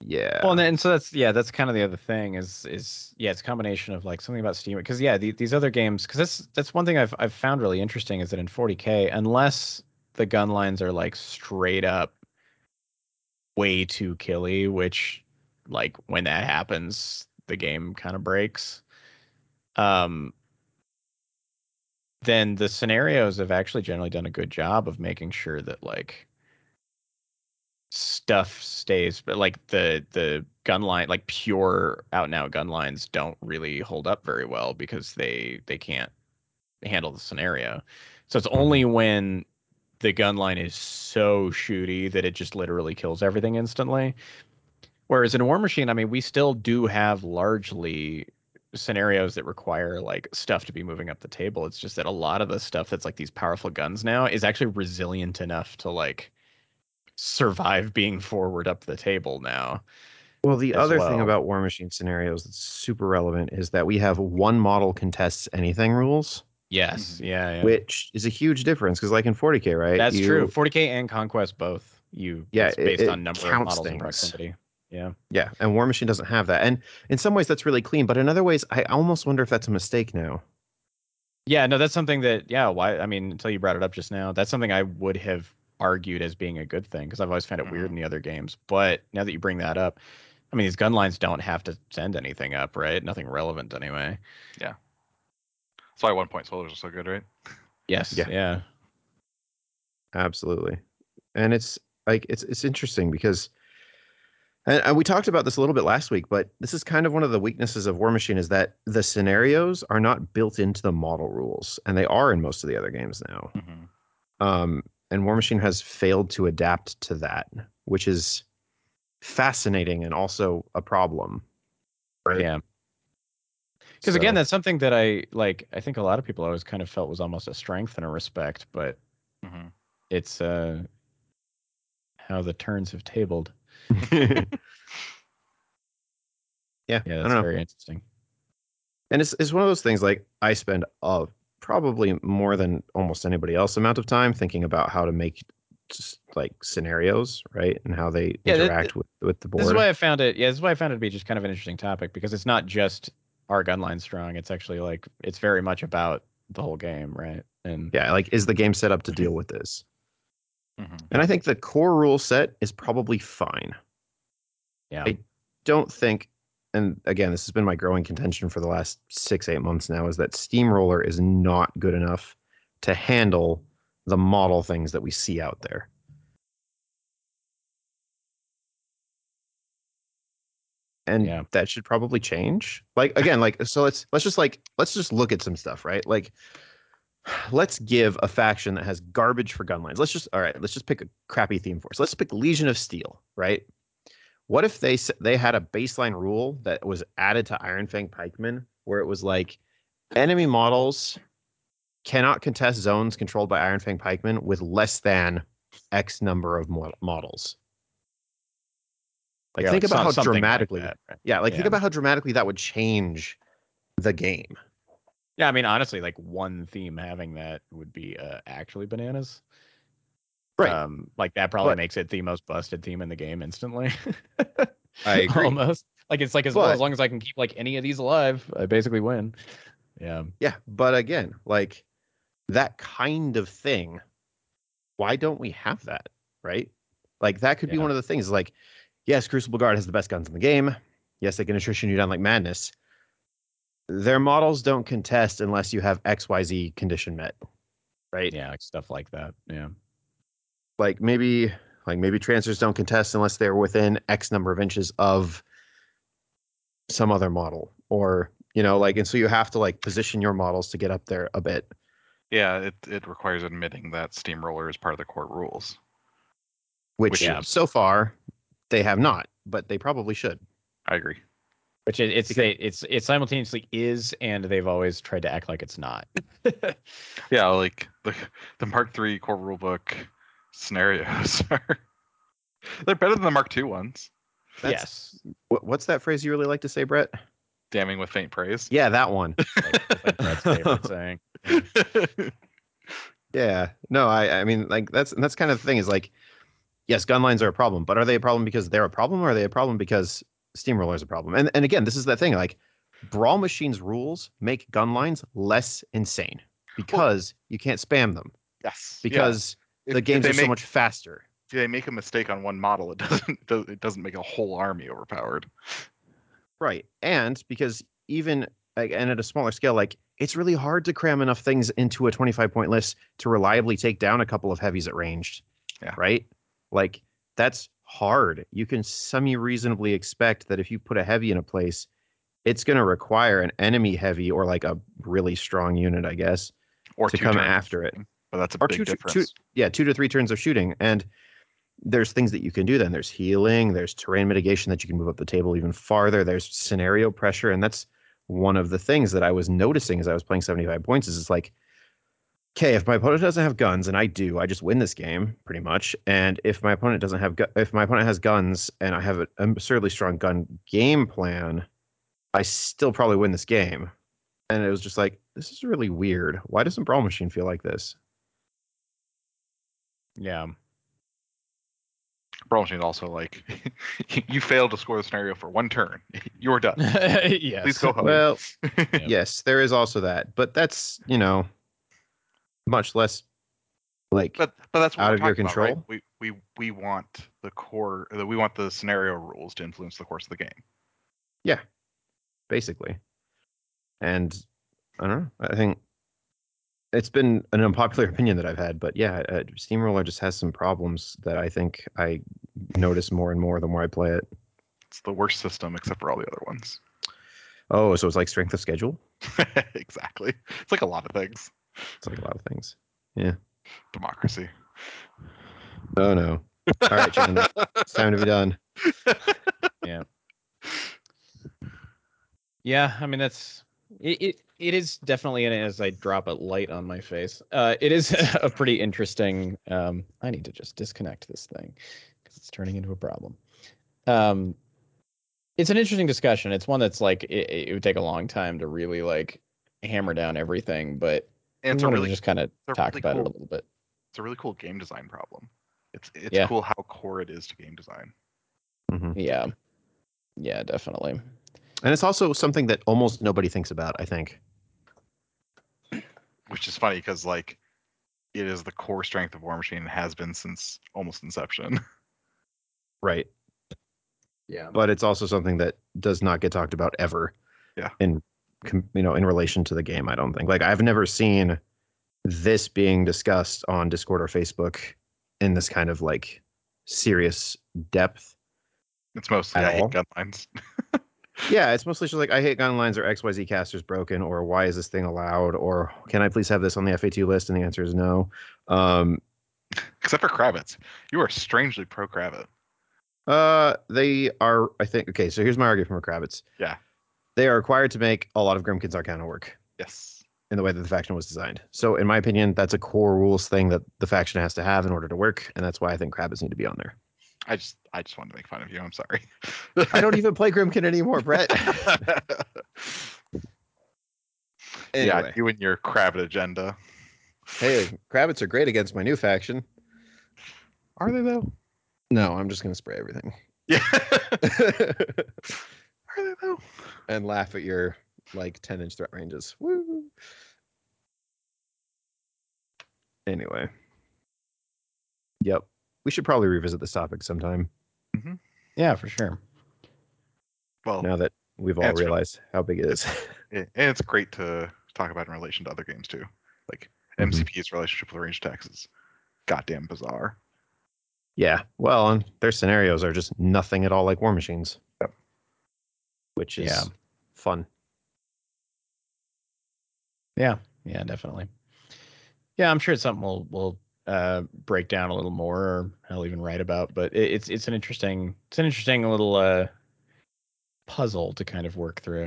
yeah. Well, and so that's kind of the other thing is it's a combination of like something about Steam, because these other games, because that's one thing I've found really interesting is that in 40K, unless the gun lines are like straight up way too killy, which like when that happens, the game kind of breaks. Then the scenarios have actually generally done a good job of making sure that like stuff stays, but like the gun line, like pure out and out gun lines don't really hold up very well because they can't handle the scenario. So it's only when the gun line is so shooty that it just literally kills everything instantly. Whereas in War Machine, I mean, we still do have largely scenarios that require like stuff to be moving up the table. It's just that a lot of the stuff that's like these powerful guns now is actually resilient enough to like survive being forward up the table now. Well, the other thing about War Machine scenarios that's super relevant is that we have one model contests anything rules. Yes. Mm-hmm. Yeah. Which is a huge difference because like in 40K, right? That's true. 40K and Conquest both. It's based on number of models and proximity. Yeah. Yeah. And War Machine doesn't have that. And in some ways that's really clean, but in other ways, I almost wonder if that's a mistake now. Yeah, no, that's something that, until you brought it up just now, that's something I would have argued as being a good thing because I've always found it weird in the other games. But now that you bring that up, I mean, these gun lines don't have to send anything up, right? Nothing relevant anyway. Yeah. That's why 1-point soldiers are so good, right? Yes. Yeah. Absolutely. And it's interesting because, and we talked about this a little bit last week, but this is kind of one of the weaknesses of War Machine is that the scenarios are not built into the model rules, and they are in most of the other games now. Mm-hmm. And War Machine has failed to adapt to that, which is fascinating and also a problem. Right? Yeah. Because again, that's something that I think a lot of people always kind of felt was almost a strength and a respect, but it's how the turns have tabled. Yeah, that's very interesting. And it's one of those things like I spend probably more than almost anybody else amount of time thinking about how to make just like scenarios, right, and how they interact with the board. This is why I found it to be just kind of an interesting topic because it's not just our gun line strong. It's actually like it's very much about the whole game, right? And is the game set up to deal with this? And I think the core rule set is probably fine. Yeah. I don't think, and again, this has been my growing contention for the last 6-8 months now, is that Steamroller is not good enough to handle the model things that we see out there. And that should probably change. Like, again, like, so let's just look at some stuff, right? Like, let's give a faction that has garbage for gun lines. Let's just pick a crappy theme for us. Let's pick Legion of Steel, right? What if they had a baseline rule that was added to Iron Fang Pikemen where it was like enemy models cannot contest zones controlled by Iron Fang Pikemen with less than X number of models. Like, think about how dramatically like that, right? Think about how dramatically that would change the game. Yeah, I mean, honestly, like one theme having that would be actually bananas. Right. That probably makes it the most busted theme in the game instantly. I agree. Almost. Like, it's like, as long as I can keep like any of these alive, I basically win. Yeah. Yeah. But again, like that kind of thing, why don't we have that? Right. Like that could be one of the things like, yes, Crucible Guard has the best guns in the game. Yes, they can attrition you down like madness. Their models don't contest unless you have XYZ condition met, right? Yeah, like stuff like that. Yeah, like maybe transfers don't contest unless they're within X number of inches of some other model, or and so you have to like position your models to get up there a bit. Yeah, it requires admitting that Steamroller is part of the core rules, which so far they have not, but they probably should. I agree. Which it's simultaneously is, and they've always tried to act like it's not. Yeah, like the Mark III core rulebook scenarios are they're better than the Mark II ones. What's that phrase you really like to say, Brett? Damning with faint praise. Yeah, that one. Like Brett's favorite saying. Yeah, no, I mean, like that's kind of the thing is like. yes, gun lines are a problem, but are they a problem because they're a problem, or are they a problem because Steamroller is a problem? And again, this is the thing, like, Brawl Machine's rules make gun lines less insane because you can't spam them. Yes. Because the games are so much faster. If they make a mistake on one model, it doesn't make a whole army overpowered. Right. And because even and at a smaller scale, like, it's really hard to cram enough things into a 25-point list to reliably take down a couple of heavies at ranged. Yeah. Right? Like, that's hard. You can semi-reasonably expect that if you put a heavy in a place, it's going to require an enemy heavy or like a really strong unit, I guess, or to come after it. But that's a big difference. 2 to 3 turns of shooting. And there's things that you can do then. There's healing. There's terrain mitigation that you can move up the table even farther. There's scenario pressure. And that's one of the things that I was noticing as I was playing 75 points is it's like, okay, if my opponent doesn't have guns and I do, I just win this game pretty much. And if my opponent doesn't have, if my opponent has guns and I have an absurdly strong gun game plan, I still probably win this game. And it was just like, this is really weird. Why doesn't Brawl Machine feel like this? Yeah. Brawl Machine also, like, you failed to score the scenario for one turn. You're done. Yes. Please go home. Well, yes, there is also that. But that's, you know, much less, like, but that's what out of your control. About, right? We want the core, we want the scenario rules to influence the course of the game. Yeah. Basically. And I don't know, I think it's been an unpopular opinion that I've had, but yeah, Steamroller just has some problems that I think I notice more and more the more I play it. It's the worst system except for all the other ones. Oh, so it's like strength of schedule? Exactly. It's like a lot of things. Yeah. Democracy. Oh, no. All right, Chandler. It's time to be done. Yeah. Yeah, I mean, that's it is definitely, and as I drop a light on my face, it is a pretty interesting. I need to just disconnect this thing because it's turning into a problem. It's an interesting discussion. It's one that's like it would take a long time to really like hammer down everything, but it's really just kind of talk about it a little bit. It's a really cool game design problem. It's cool how core it is to game design. Mm-hmm. Yeah, yeah, definitely. And it's also something that almost nobody thinks about, I think. Which is funny because, like, it is the core strength of War Machine and has been since almost inception. Right. Yeah. But it's also something that does not get talked about ever. Yeah. In relation to the game, I don't think. Like, I've never seen this being discussed on Discord or Facebook in this kind of, like, serious depth. It's mostly I hate gun lines. Yeah, it's mostly just like, I hate gun lines, or XYZ caster's broken, or why is this thing allowed, or can I please have this on the FAQ list? And the answer is no. Except for Kravitz. You are strangely pro-Kravitz. They are, I think, okay, so here's my argument for Kravitz. Yeah. They are required to make a lot of Grimkin's Arcana work. Yes. In the way that the faction was designed. So, in my opinion, that's a core rules thing that the faction has to have in order to work, and that's why I think Kravitz need to be on there. I just wanted to make fun of you. I'm sorry. I don't even play Grimkin anymore, Brett. Anyway. Yeah, you and your Kravitz agenda. Hey, Kravitz are great against my new faction. Are they, though? No, I'm just going to spray everything. Yeah. Are they, though? And laugh at your, like, 10-inch threat ranges. Woo! Anyway. Yep. We should probably revisit this topic sometime. Mm-hmm. Yeah, for sure. Well, now that we've all realized how big it is. And it's great to talk about in relation to other games, too. Like, mm-hmm. MCP's relationship with range attacks is goddamn bizarre. Yeah, well, and their scenarios are just nothing at all like War Machines. Yep. Which is fun. Yeah, yeah, definitely. Yeah, I'm sure it's something we'll break down a little more, or I'll even write about, but it's an interesting little puzzle to kind of work through.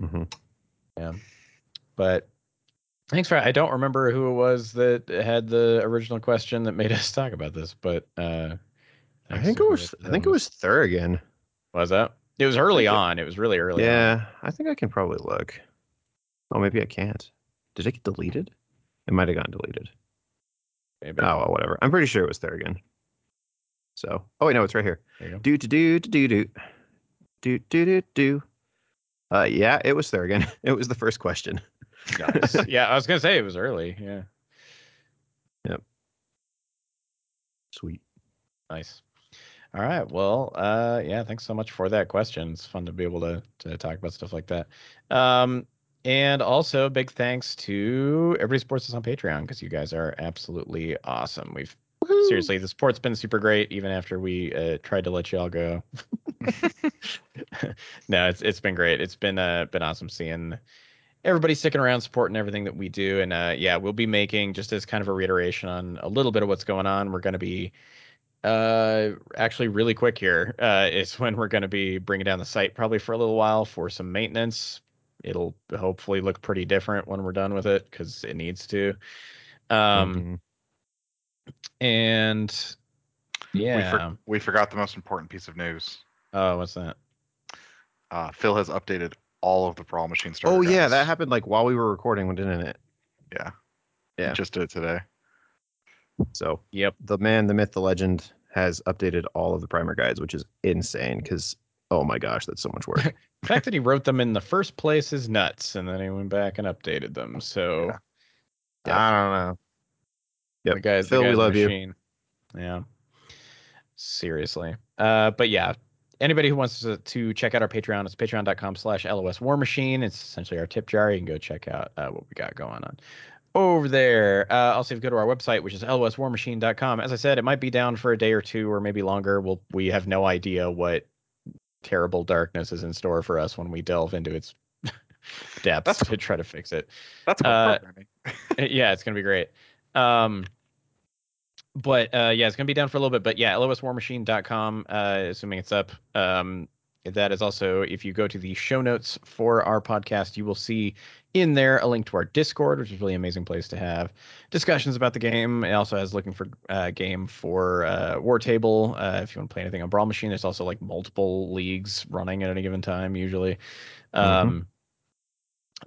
Mm-hmm. Yeah, but thanks for I don't remember who it was that had the original question that made us talk about this, but I think it was Thurigan. Was that? It was early on. It was really early. Yeah, on. I think I can probably look. Oh, maybe I can't. Did it get deleted? It might have gotten deleted. Maybe. Oh, well, whatever. I'm pretty sure it was Thurigan. So, oh wait, no, it's right here. Do to do to do do do do do do. Yeah, it was there again. It was the first question. Nice. Yeah, I was gonna say it was early. Yeah. Yep. Sweet. Nice. All right. Well, yeah, thanks so much for that question. It's fun to be able to talk about stuff like that. And also big thanks to everybody who supports us on Patreon, because you guys are absolutely awesome. We've seriously, the support's been super great, even after we tried to let y'all go. No, it's been great. It's been awesome seeing everybody sticking around, supporting everything that we do. And yeah, we'll be making, just as kind of a reiteration on a little bit of what's going on, we're going to be actually really quick here is when we're going to be bringing down the site probably for a little while for some maintenance. It'll hopefully look pretty different when we're done with it, because it needs to. And yeah, we forgot the most important piece of news. Oh, what's that? Phil has updated all of the Brawl Machine starter guides. Yeah, that happened like while we were recording, didn't it? Yeah. Yeah. He just did it today. So, yep, the man, the myth, the legend has updated all of the primer guides, which is insane because, oh my gosh, that's so much work. The fact that he wrote them in the first place is nuts, and then he went back and updated them. So, yeah. I don't know. Yep. The guys, Phil, the guys, we love machine. You. Yeah. Seriously. But yeah, anybody who wants to check out our Patreon, it's patreon.com/LOS War Machine. It's essentially our tip jar. You can go check out what we got going on over there. Also, if you go to our website, which is loswarmachine.com. As I said, it might be down for a day or two, or maybe longer. We have no idea what terrible darkness is in store for us when we delve into its depths to try to fix it. That's programming. Yeah, it's going to be great. But yeah, it's going to be down for a little bit. But yeah, loswarmachine.com, assuming it's up. That is also, if you go to the show notes for our podcast, you will see in there a link to our Discord, which is a really amazing place to have discussions about the game. It also has looking for game for War Table. If you want to play anything on Brawl Machine, there's also like multiple leagues running at any given time, usually. Lots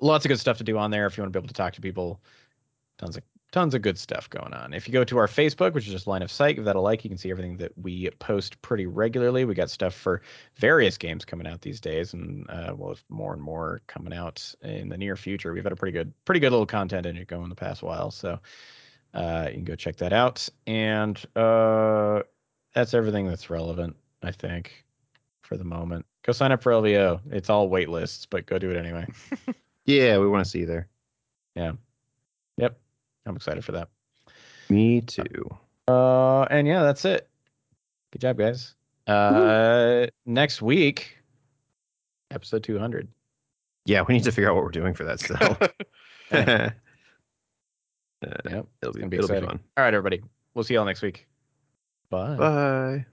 of good stuff to do on there if you want to be able to talk to people. Tons of good stuff going on. If you go to our Facebook, which is just Line of Sight, give that a like. You can see everything that we post pretty regularly. We got stuff for various games coming out these days, and we'll have more and more coming out in the near future. We've had a pretty good little content in it going the past while, so you can go check that out. And that's everything that's relevant, I think, for the moment. Go sign up for LVO. It's all wait lists, but go do it anyway. Yeah, we want to see you there. Yeah. Yep. I'm excited for that. Me too. And yeah, that's it. Good job, guys. Next week, episode 200. Yeah, we need to figure out what we're doing for that still. Yep. It'll be fun. All right, everybody. We'll see y'all next week. Bye. Bye.